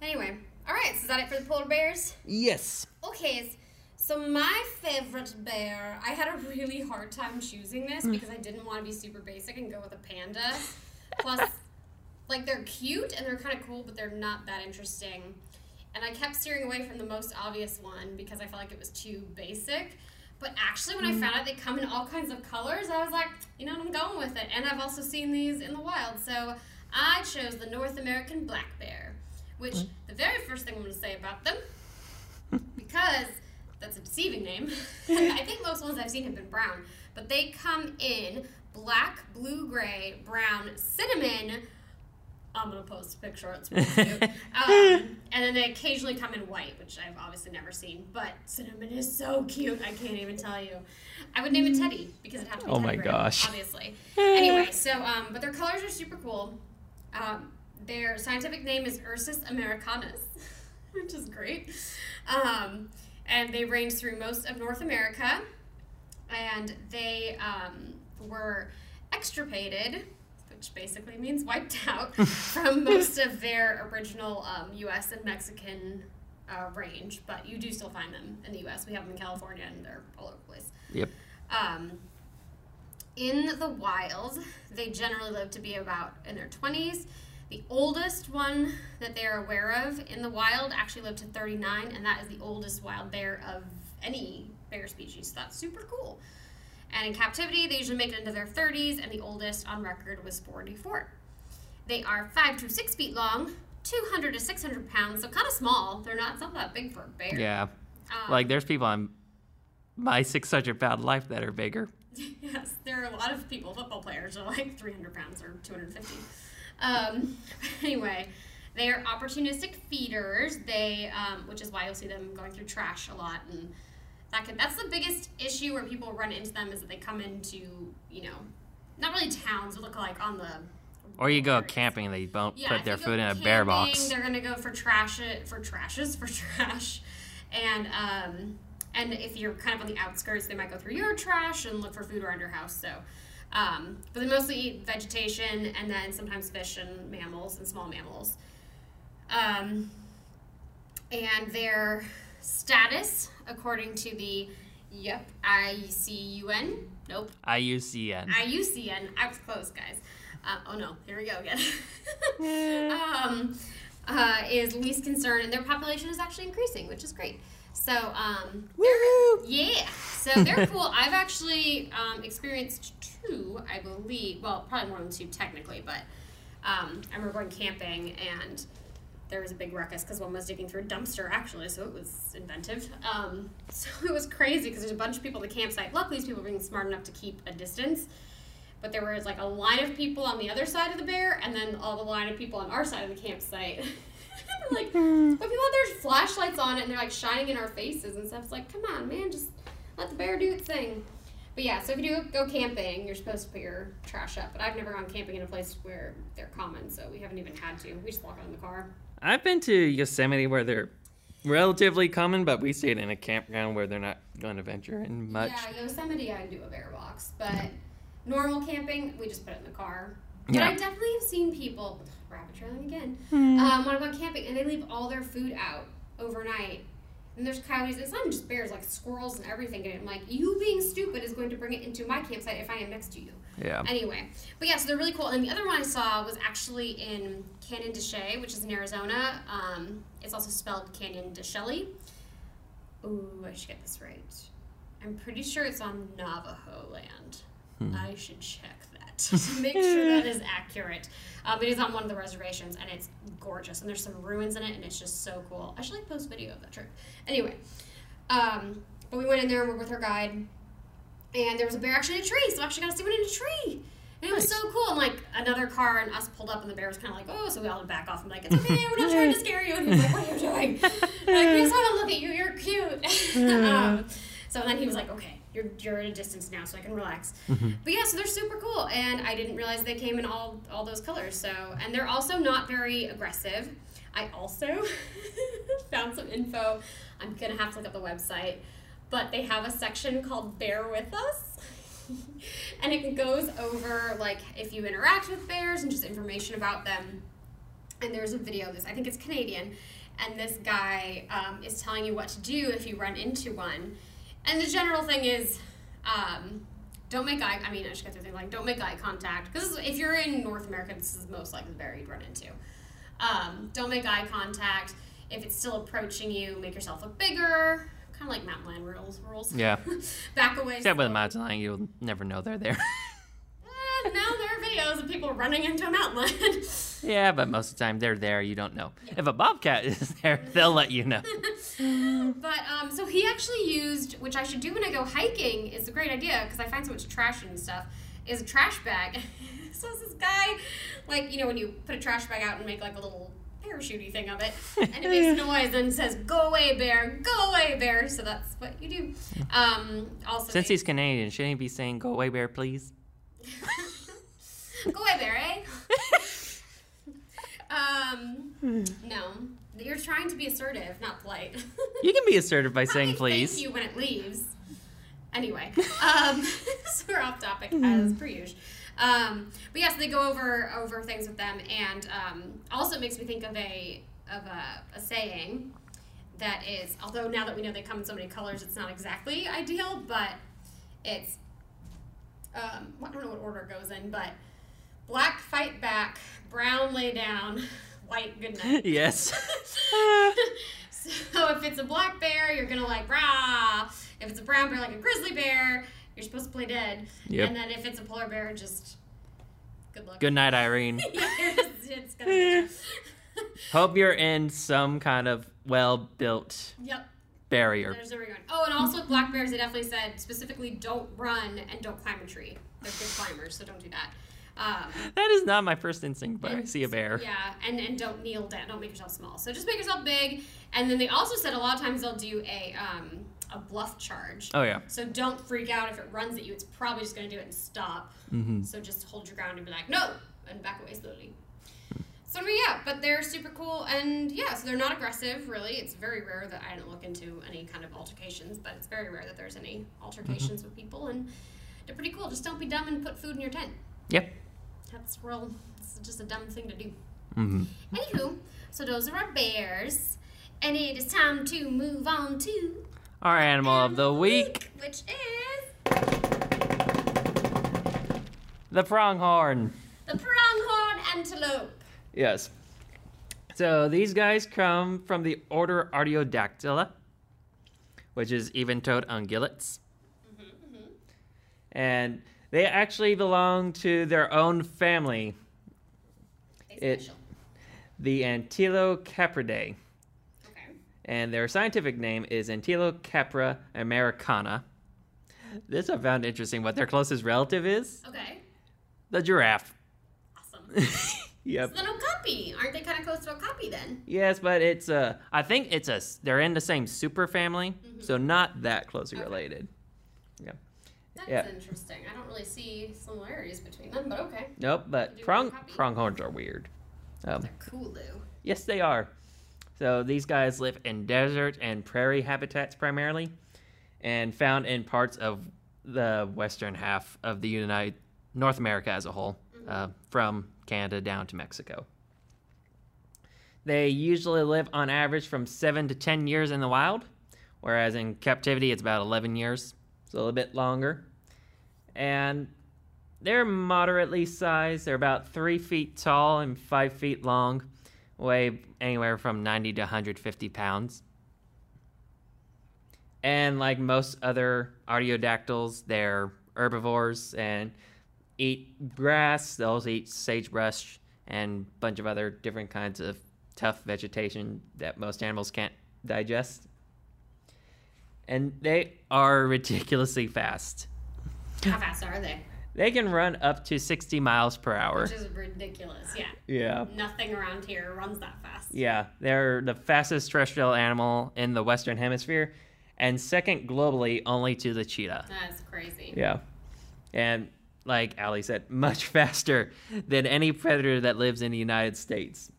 Anyway, all right, so is that it for the polar bears? Yes. Okay, so my favorite bear, I had a really hard time choosing this because I didn't want to be super basic and go with a panda. Plus, like, they're cute and they're kind of cool, but they're not that interesting. And I kept steering away from the most obvious one because I felt like it was too basic. But actually, when I found out they come in all kinds of colors, I was like, you know what, I'm going with it. And I've also seen these in the wild. So I chose the North American black bear, which the very first thing I'm going to say about them, because that's a deceiving name. I think most ones I've seen have been brown. But they come in black, blue, gray, brown, cinnamon. I'm going to post a picture. It's pretty cute. And then they occasionally come in white, which I've obviously never seen. But cinnamon is so cute. I can't even tell you. I would name it Teddy because it has to be Teddy bear, obviously. Anyway, so, but their colors are super cool. Their scientific name is Ursus americanus, which is great. And they range through most of North America. And they were extirpated which basically means wiped out, from most of their original U.S. and Mexican range. But you do still find them in the U.S. We have them in California, and they're all over the place. Yep. In the wild, they generally live to be about in their 20s. The oldest one that they are aware of in the wild actually lived to 39, and that is the oldest wild bear of any bear species. So that's super cool. And in captivity, they usually make it into their 30s, and the oldest on record was 44. They are 5 to 6 feet long, 200 to 600 pounds, so kind of small. They're not that big for a bear. Yeah. Like, there's people on my 600-pound life that are bigger. Yes, there are a lot of people, football players, are like 300 pounds or 250. Anyway, they are opportunistic feeders. They, which is why you'll see them going through trash a lot, and that's the biggest issue where people run into them, is that they come into, not really towns, but look like on the. Or you go camping and they don't put their food in a bear box. They're gonna go for trash, and if you're kind of on the outskirts, they might go through your trash and look for food around your house. So. But they mostly eat vegetation and then sometimes fish and mammals and small mammals. And their status, according to the IUCN. I was close, guys. Here we go again. Is least concern, and their population is actually increasing, which is great. So, woo-hoo! Yeah. So they're cool. I've actually experienced two, I believe. Well, probably more than two technically, but I remember going camping and there was a big ruckus because one was digging through a dumpster actually, so it was inventive. So it was crazy because there's a bunch of people at the campsite. Luckily, these people were being smart enough to keep a distance. But there was like a line of people on the other side of the bear and then all the line of people on our side of the campsite. They're like, but people have their flashlights on it and they're like shining in our faces and stuff. It's like, come on, man, just let the bear do its thing. But yeah, so if you do go camping, you're supposed to put your trash up. But I've never gone camping in a place where they're common, so we haven't even had to. We just walk out in the car. I've been to Yosemite where they're relatively common, but we stayed in a campground where they're not going to venture in much. Yeah, Yosemite, I do a bear box, but normal camping, we just put it in the car. Yeah. But I definitely have seen people, rabbit trailing again, when I went camping, and they leave all their food out overnight. And there's coyotes. It's not just bears, like squirrels and everything. And I'm like, you being stupid is going to bring it into my campsite if I am next to you. Yeah. Anyway. But yeah, so they're really cool. And the other one I saw was actually in Canyon de Chelly, which is in Arizona. It's also spelled Canyon de Chelly. Ooh, I should get this right. I'm pretty sure it's on Navajo land. I should check that to make sure that is accurate. It is on one of the reservations, and it's gorgeous. And there's some ruins in it, and it's just so cool. I should post video of that trip. Anyway, but we went in there and we were with our guide, and there was a bear actually in a tree, so I actually got to see one in a tree. And it was so cool. And another car and us pulled up, and the bear was kind of like, oh, so we all went back off. I'm like, it's okay, we're not trying to scare you. And he's like, what are you doing? I'm like, we just want to look at you. You're cute. So then he was like, okay. You're at a distance now, so I can relax. Mm-hmm. But yeah, so they're super cool, and I didn't realize they came in all those colors. So, and they're also not very aggressive. I also found some info. I'm gonna have to look up the website, but they have a section called "Bear with Us," and it goes over if you interact with bears and just information about them. And there's a video of this. I think it's Canadian, and this guy is telling you what to do if you run into one. And the general thing is, don't make eye contact. Because if you're in North America, this is most likely the bear you'd run into. Don't make eye contact. If it's still approaching you, make yourself look bigger. Kind of like mountain lion rules. Yeah. Back away. Except with a mountain lion, you'll never know they're there. Now there are videos of people running into a mountain lion. Yeah, but most of the time they're there, you don't know. Yeah. If a bobcat is there, they'll let you know. But, so he actually used, which I should do when I go hiking, is a great idea, because I find so much trash and stuff, is a trash bag. So this guy, when you put a trash bag out and make a little parachutey thing of it, and it makes noise and says, go away, bear, so that's what you do. Also, since he's Canadian, shouldn't he be saying, go away, bear, please? Go away, bear, eh? No. You're trying to be assertive, not polite. You can be assertive by saying please. Thank you when it leaves. Anyway, so we're off topic as per usual. But yes, yeah, so they go over things with them, and also it makes me think of a saying that is, although now that we know they come in so many colors, it's not exactly ideal, but it's, I don't know what order it goes in, but black fight back, brown lay down, white good night. Yes. So if it's a black bear, you're gonna like rah. If it's a brown bear, like a grizzly bear, you're supposed to play dead. Yep. And then if it's a polar bear, just good luck. Good night, Irene. Yeah, it's gonna hope you're in some kind of well-built barrier. There's a rerun. Oh, and also with black bears, they definitely said specifically don't run and don't climb a tree. They're good climbers, so don't do that. That is not my first instinct, but I see a bear. Yeah, and don't kneel down. Don't make yourself small. So just make yourself big. And then they also said a lot of times they'll do a bluff charge. Oh, yeah. So don't freak out if it runs at you. It's probably just going to do it and stop. Mm-hmm. So just hold your ground and be like, no, and back away slowly. So yeah, but they're super cool, and yeah, so they're not aggressive, really. It's very rare that I didn't look into any kind of altercations, but it's very rare that there's any altercations with people, and they're pretty cool. Just don't be dumb and put food in your tent. Yep. That's real. It's just a dumb thing to do. Mm-hmm. Anywho, so those are our bears, and it is time to move on to our animal of the week, which is the pronghorn. The pronghorn antelope. Yes. So these guys come from the order Artiodactyla, which is even-toed ungulates. Mm-hmm, mm-hmm. And they actually belong to their own family. The Antilocapridae. Okay. And their scientific name is Antilocapra americana. This I found interesting, what their closest relative is. Okay. The giraffe. Awesome. Yep. So then a copy. Aren't they kind of close to a copy then? Yes, but it's a, I think it's a, they're in the same super family, so not that closely related. Yeah. That's interesting. I don't really see similarities between them, but okay. Nope, but pronghorns are weird. They're cool, though. Yes, they are. So these guys live in desert and prairie habitats primarily, and found in parts of the western half of the North America as a whole, from Canada down to Mexico. They usually live on average from 7 to 10 years in the wild, whereas in captivity it's about 11 years, so a little bit longer. And they're moderately sized. They're about 3 feet tall and 5 feet long, weigh anywhere from 90 to 150 pounds. And like most other artiodactyls, they're herbivores and eat grass. They also eat sagebrush and a bunch of other different kinds of tough vegetation that most animals can't digest. And they are ridiculously fast. How fast are they? They can run up to 60 miles per hour. Which is ridiculous, yeah. Yeah. Nothing around here runs that fast. Yeah, they're the fastest terrestrial animal in the Western Hemisphere, and second globally only to the cheetah. That's crazy. Yeah. And like Allie said, much faster than any predator that lives in the United States.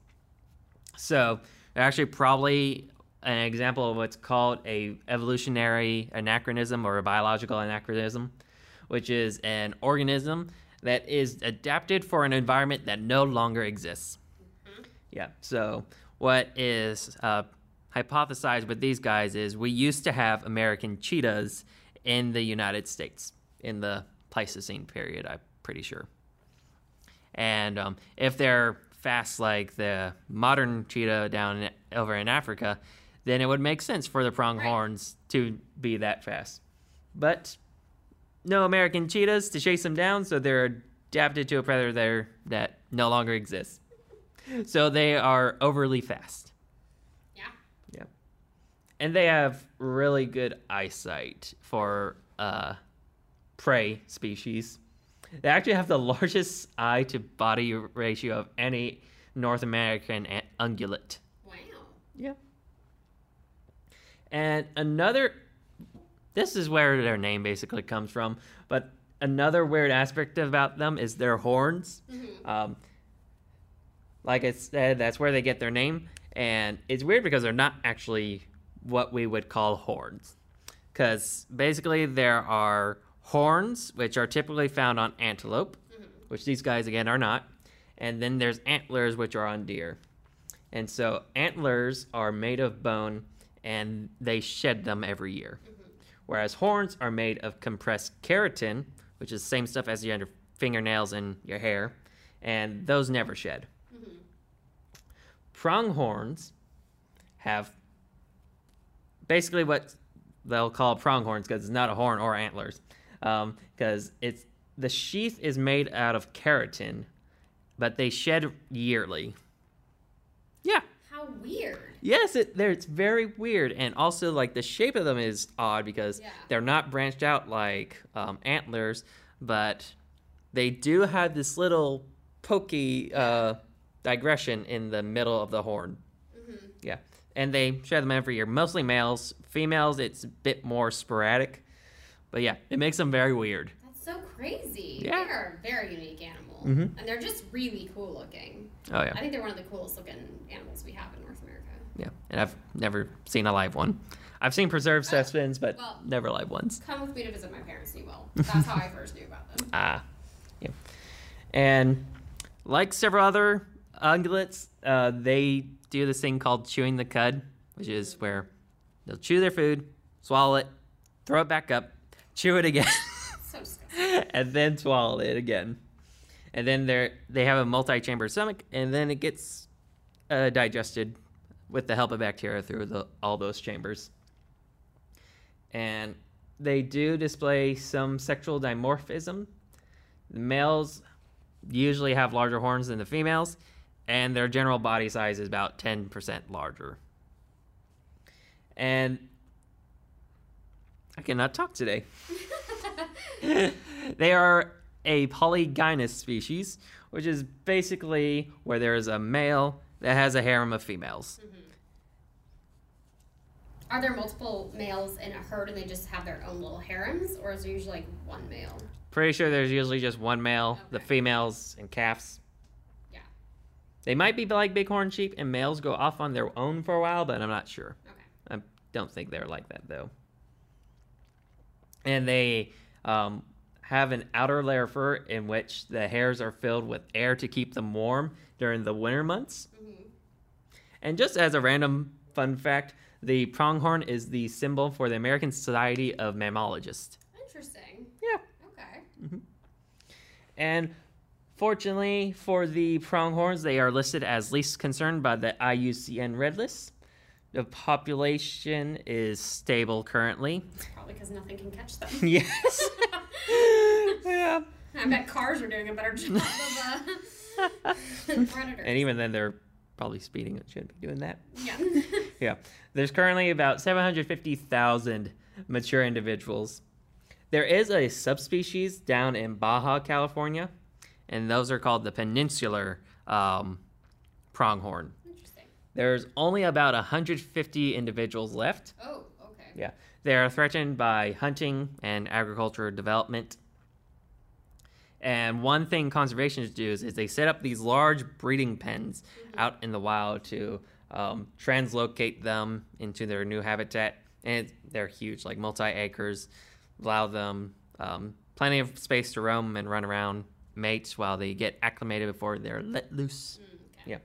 So they're actually probably an example of what's called a evolutionary anachronism or a biological anachronism, which is an organism that is adapted for an environment that no longer exists. Mm-hmm. Yeah, so what is hypothesized with these guys is we used to have American cheetahs in the United States in the Pleistocene period, I'm pretty sure. And if they're fast like the modern cheetah over in Africa, then it would make sense for the pronghorns to be that fast. But no American cheetahs to chase them down, so they're adapted to a predator there that no longer exists. So they are overly fast. Yeah. Yeah. And they have really good eyesight for prey species. They actually have the largest eye to body ratio of any North American ungulate. Wow. Yeah. And another, this is where their name basically comes from, but another weird aspect about them is their horns. Mm-hmm. Like I said, that's where they get their name. And it's weird because they're not actually what we would call horns. Because basically there are horns, which are typically found on antelope, which these guys, again, are not. And then there's antlers, which are on deer. And so antlers are made of bone, and they shed them every year. Mm-hmm. Whereas horns are made of compressed keratin, which is the same stuff as your fingernails and your hair, and those never shed. Mm-hmm. Pronghorns have basically what they'll call pronghorns, because it's not a horn or antlers, because it's the sheath is made out of keratin, but they shed yearly. Yeah. How weird. Yes, it's very weird. And also, like, the shape of them is odd because they're not branched out like antlers, but they do have this little pokey digression in the middle of the horn. Mm-hmm. Yeah. And they shed them every year, mostly males. Females, it's a bit more sporadic. But, yeah, it makes them very weird. That's so crazy. Yeah. They are a very unique animal. Mm-hmm. And they're just really cool looking. Oh, yeah. I think they're one of the coolest looking animals we have in North America. Yeah, and I've never seen a live one. I've seen preserved specimens, but never live ones. Come with me to visit my parents, and you will. That's how I first knew about them. Yeah. And like several other ungulates, they do this thing called chewing the cud, which is where they'll chew their food, swallow it, throw it back up, chew it again, so disgusting. And then swallow it again. And then they have a multi-chambered stomach, and then it gets digested with the help of bacteria through all those chambers. And they do display some sexual dimorphism. The males usually have larger horns than the females, and their general body size is about 10% larger. And I cannot talk today. They are a polygynous species, which is basically where there is a male that has a harem of females. Mm-hmm. Are there multiple males in a herd and they just have their own little harems, or is there usually like one male? Pretty sure there's usually just one male, okay. The females and calves. Yeah. They might be like bighorn sheep and males go off on their own for a while, but I'm not sure. Okay. I don't think they're like that though. And they have an outer layer of fur in which the hairs are filled with air to keep them warm during the winter months. Mm-hmm. And just as a random fun fact, the pronghorn is the symbol for the American Society of Mammalogists. Interesting. Yeah. Okay. Mm-hmm. And fortunately for the pronghorns, they are listed as least concerned by the IUCN Red List. The population is stable currently. Probably because nothing can catch them. Yes. Yeah. I bet cars are doing a better job of predators. And even then, they're probably speeding and shouldn't be doing that. Yeah. Yeah. There's currently about 750,000 mature individuals. There is a subspecies down in Baja, California, and those are called the peninsular pronghorn. Interesting. There's only about 150 individuals left. Oh, okay. Yeah. They are threatened by hunting and agricultural development. And one thing conservationists do is they set up these large breeding pens out in the wild to translocate them into their new habitat. And they're huge, like multi-acres, allow them plenty of space to roam and run around, mate while they get acclimated before they're let loose. Okay. Yeah.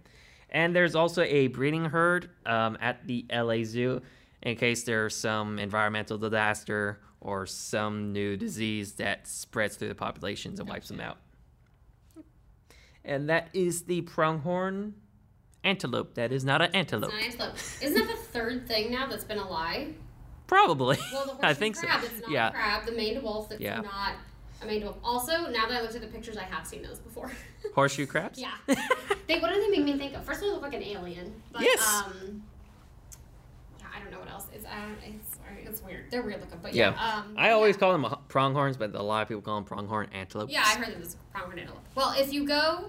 And there's also a breeding herd at the LA Zoo in case there's some environmental disaster or some new disease that spreads through the populations and wipes them out. And that is the pronghorn antelope. That is not an antelope. It's not an antelope. Isn't that the third thing now that's been a lie? Probably. Well, the horse I think crab, so. It's not a crab. The maned wolf, that's not a maned wolf. Also, now that I looked at the pictures, I have seen those before. Horseshoe crabs? Yeah. What do they make me think of? First of all, they look like an alien. But, I don't know what else. It's weird. They're weird looking, but I always call them pronghorns, but a lot of people call them pronghorn antelopes. Yeah, I heard them as pronghorn antelope. Well, if you go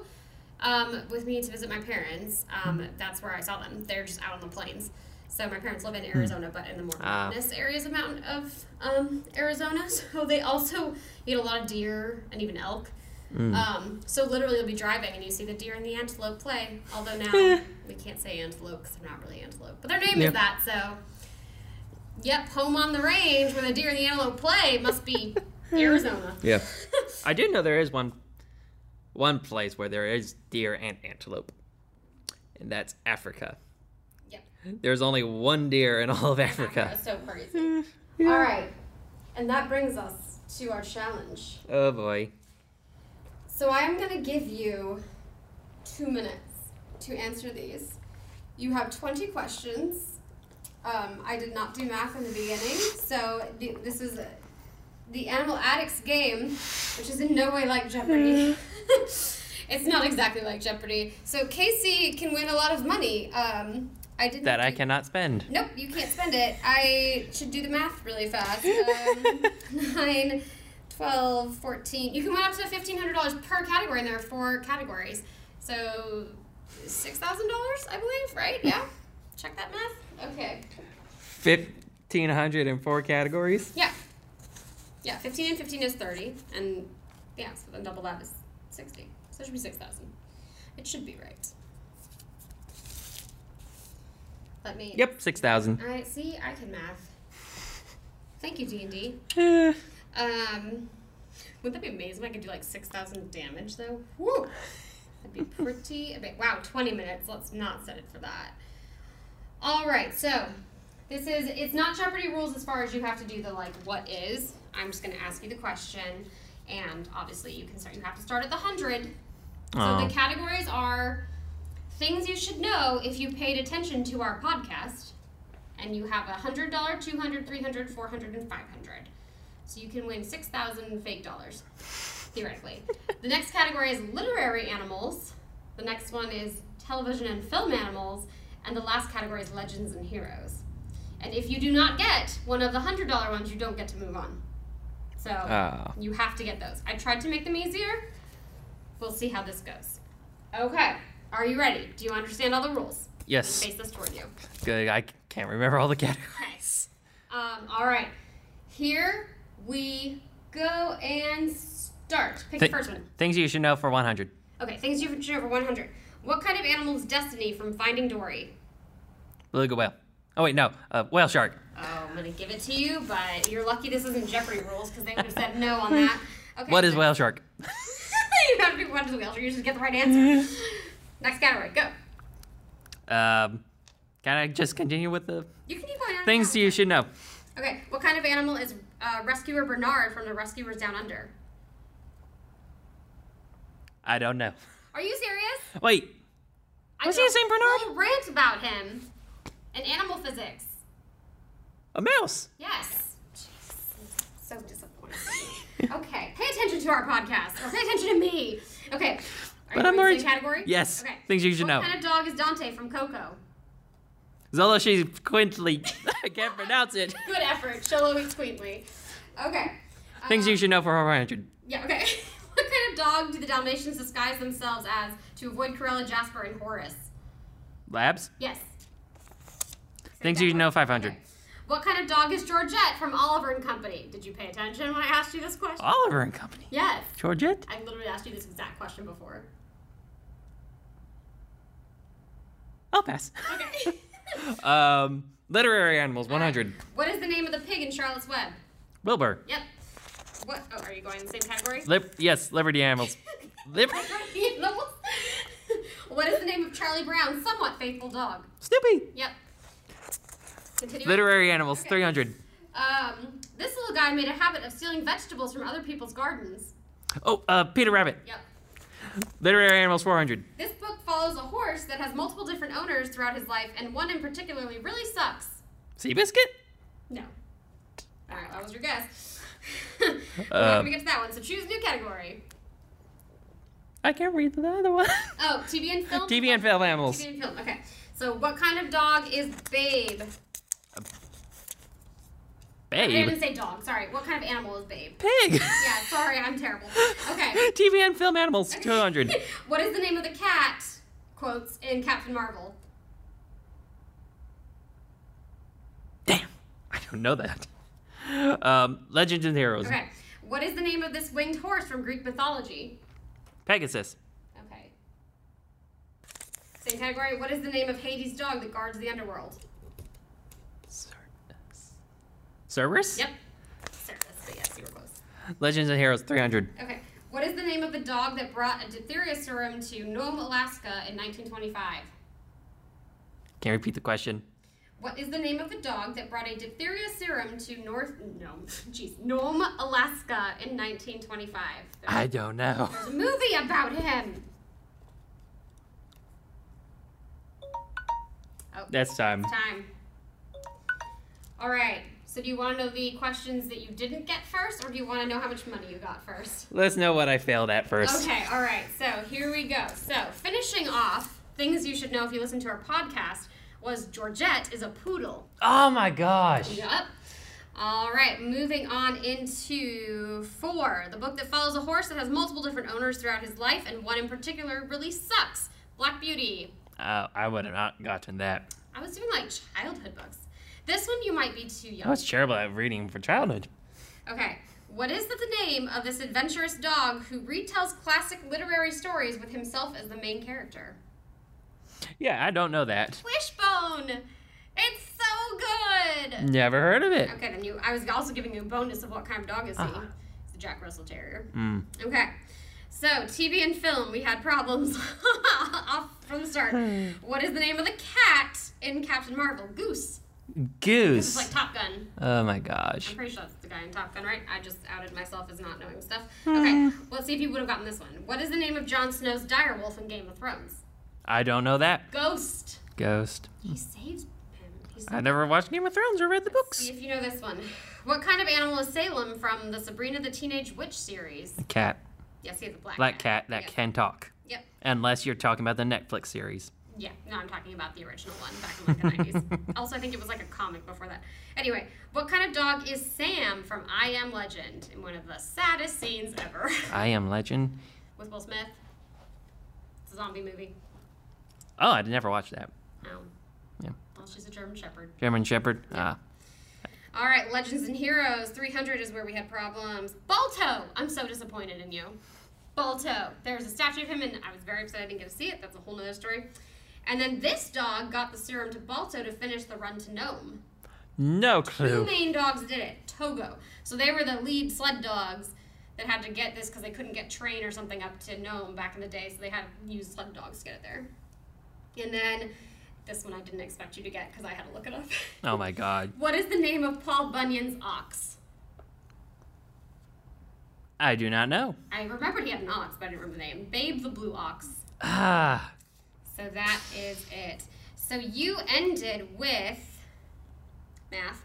with me to visit my parents, that's where I saw them. They're just out on the plains. So my parents live in Arizona, but in the more mountainous areas of Arizona. So they also eat a lot of deer and even elk. So literally you'll be driving and you see the deer and the antelope play, although now we can't say antelope because they're not really antelope, but their name is that, so home on the range where the deer and the antelope play must be Arizona. I do know there is one one place where there is deer and antelope, and that's Africa. Yep. There's only one deer in all of Africa. That's so crazy. Yeah. All right. And that brings us to our challenge. Oh, boy. So I'm going to give you 2 minutes to answer these. You have 20 questions. I did not do math in the beginning, so this is the Animal Addicts game, which is in no way like Jeopardy. It's not exactly like Jeopardy. So Casey can win a lot of money. I cannot spend. Nope, you can't spend it. I should do the math really fast. 9, 12, 14. You can win up to $1,500 per category, and there are 4 categories. So $6,000, I believe, right? Yeah? Check that math. Okay. 1,504 categories? Yeah. Yeah, 15 and 15 is 30. And, yeah, so then double that is 60. So it should be 6,000. It should be right. Let me... Yep, 6,000. All right, see, I can math. Thank you, D&D. Wouldn't that be amazing if I could do, like, 6,000 damage, though? Woo! That'd be pretty... Wow, 20 minutes. Let's not set it for that. All right, so... It's not Jeopardy rules as far as you have to do the, like, what is. I'm just going to ask you the question, and obviously you have to start at the 100. Aww. So the categories are things you should know if you paid attention to our podcast, and you have $100, $200, $300, $400, and $500. So you can win $6,000 fake dollars, theoretically. The next category is literary animals. The next one is television and film animals, and the last category is legends and heroes. And if you do not get one of the $100 ones, you don't get to move on. So you have to get those. I tried to make them easier. We'll see how this goes. Okay. Are you ready? Do you understand all the rules? Yes. Face this toward you. Good. I can't remember all the categories. All right. Here we go and start. Pick the first one. Things you should know for 100. Okay. Things you should know for 100. What kind of animal's destiny from Finding Dory? Beluga whale. Oh, wait, no. Whale shark. Oh, I'm going to give it to you, but you're lucky this isn't Jeopardy rules because they would have said no on that. Okay. What is whale shark? You don't have to do what is whale shark. You just get the right answer. Next category. Go. Can I just continue with the... You can keep going on. Things you should know. Okay. What kind of animal is Rescuer Bernard from The Rescuers Down Under? I don't know. Are you serious? Wait. Was he St. Bernard? I rant about him. In animal physics. A mouse. Yes. Jeez, I'm so disappointed. Okay. Pay attention to our podcast. Or pay attention to me. Okay. Are you in the same category? Yes. Okay. Things you should know. What kind of dog is Dante from Coco? Zoloex Squintly. I can't pronounce it. Good effort. Zoloex Squintly. Okay. Things you should know for 400. Yeah, okay. What kind of dog do the Dalmatians disguise themselves as to avoid Corella, Jasper, and Horace? Labs? Yes. Things you should know, 500. Okay. What kind of dog is Georgette from Oliver and Company? Did you pay attention when I asked you this question? Oliver and Company? Yes. Georgette? I literally asked you this exact question before. I'll pass. Okay. Literary animals, 100. What is the name of the pig in Charlotte's Web? Wilbur. Yep. What? Oh, are you going in the same category? Yes, Liberty Animals. Liberty Animals? What is the name of Charlie Brown's somewhat faithful dog? Snoopy. Yep. Continue. Literary animals, okay. 300. This little guy made a habit of stealing vegetables from other people's gardens. Oh, Peter Rabbit. Yep. Literary animals, 400. This book follows a horse that has multiple different owners throughout his life, and one in particularly really sucks. Seabiscuit? No. All right, that was your guess. We're not going to get to that one, so choose a new category. I can't read the other one. Oh, TV and film? TV and film animals. TV and film, okay. So what kind of dog is Babe? Babe. I didn't say dog. Sorry. What kind of animal is Babe? Pig. Yeah. Sorry, I'm terrible. Okay. TV and film animals. Okay. 200. What is the name of the cat? Quotes in Captain Marvel. Damn, I don't know that. Legends and heroes. Okay. What is the name of this winged horse from Greek mythology? Pegasus. Okay. Same category. What is the name of Hades' dog that guards the underworld? Cerberus? Yep. Cerberus, but yes, you were close. Legends and Heroes, 300. Okay. What is the name of the dog that brought a dithyrosarum to Nome, Alaska in 1925? Can't repeat the question. What is the name of the dog that brought a dithyrosarum to Nome, Alaska in 1925? I don't know. There's a movie about him. Oh, that's time. Time. All right. So do you want to know the questions that you didn't get first, or do you want to know how much money you got first? Let's know what I failed at first. Okay. All right. So here we go. So finishing off things you should know if you listen to our podcast was Georgette is a poodle. Oh my gosh. Yep. All right. Moving on into 4. The book that follows a horse that has multiple different owners throughout his life, and one in particular really sucks. Black Beauty. I would have not gotten that. I was doing like childhood books. This one you might be too young. I was terrible at reading for childhood. Okay. What is the name of this adventurous dog who retells classic literary stories with himself as the main character? Yeah, I don't know that. Wishbone! It's so good! Never heard of it. Okay, then you. I was also giving you a bonus of what kind of dog is he. It's a Jack Russell Terrier. Mm. Okay. So, TV and film, we had problems off from the start. What is the name of the cat in Captain Marvel? Goose. Goose. It's like Top Gun. Oh my gosh. I'm pretty sure that's the guy in Top Gun, right? I just outed myself as not knowing stuff. Okay, well, let's see if you would have gotten this one. What is the name of Jon Snow's direwolf in Game of Thrones? I don't know that. Ghost. Ghost. He saves him. I never watched Game of Thrones or read the books. See if you know this one. What kind of animal is Salem from the Sabrina the Teenage Witch series? A cat. Yes, he has a black cat. That can talk. Yep. Unless you're talking about the Netflix series. Yeah, no, I'm talking about the original one back in like the 90s. Also, I think it was like a comic before that. Anyway, what kind of dog is Sam from I Am Legend? In one of the saddest scenes ever. I Am Legend? With Will Smith. It's a zombie movie. Oh, I never watched that. Oh. Yeah. Well, she's a German Shepherd. German Shepherd? Yeah. All right, Legends and Heroes. 300 is where we had problems. Balto! I'm so disappointed in you. Balto. There was a statue of him, and I was very upset I didn't get to see it. That's a whole nother story. And then this dog got the serum to Balto to finish the run to Nome. No clue. 2 main dogs did it. Togo. So they were the lead sled dogs that had to get this because they couldn't get train or something up to Nome back in the day, so they had to use sled dogs to get it there. And then this one I didn't expect you to get because I had to look it up. Oh, my God. What is the name of Paul Bunyan's ox? I do not know. I remembered he had an ox, but I didn't remember the name. Babe the Blue Ox. Ah. So that is it. So you ended with math.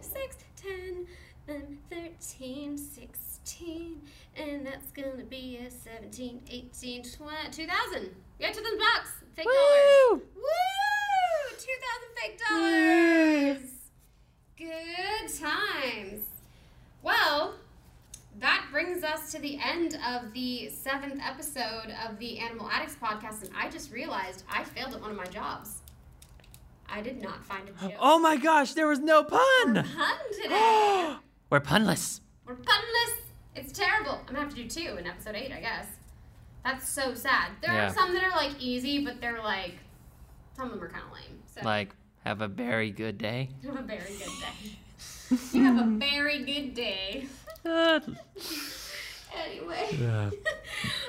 6, 10, then 13, 16, and that's going to be a 17, 18, 20, 2,000. Get to the box. Fake dollars. Woo! 2,000 fake dollars. Good times. Well, that brings us to the end of the 7th episode of the Animal Addicts podcast, and I just realized I failed at one of my jobs. I did not find a joke. Oh my gosh, there was no pun! We're pun today! We're punless. We're punless! It's terrible. I'm gonna have to do 2 in episode 8, I guess. That's so sad. There are some that are like easy, but they're like, some of them are kind of lame. So. Like, have a very good day. Have a very good day. You have a very good day. Anyway.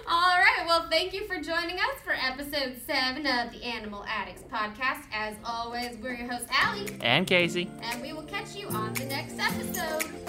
All right. Well, thank you for joining us for episode 7 of the Animal Addicts podcast. As always, we're your hosts, Allie. And Casey. And we will catch you on the next episode.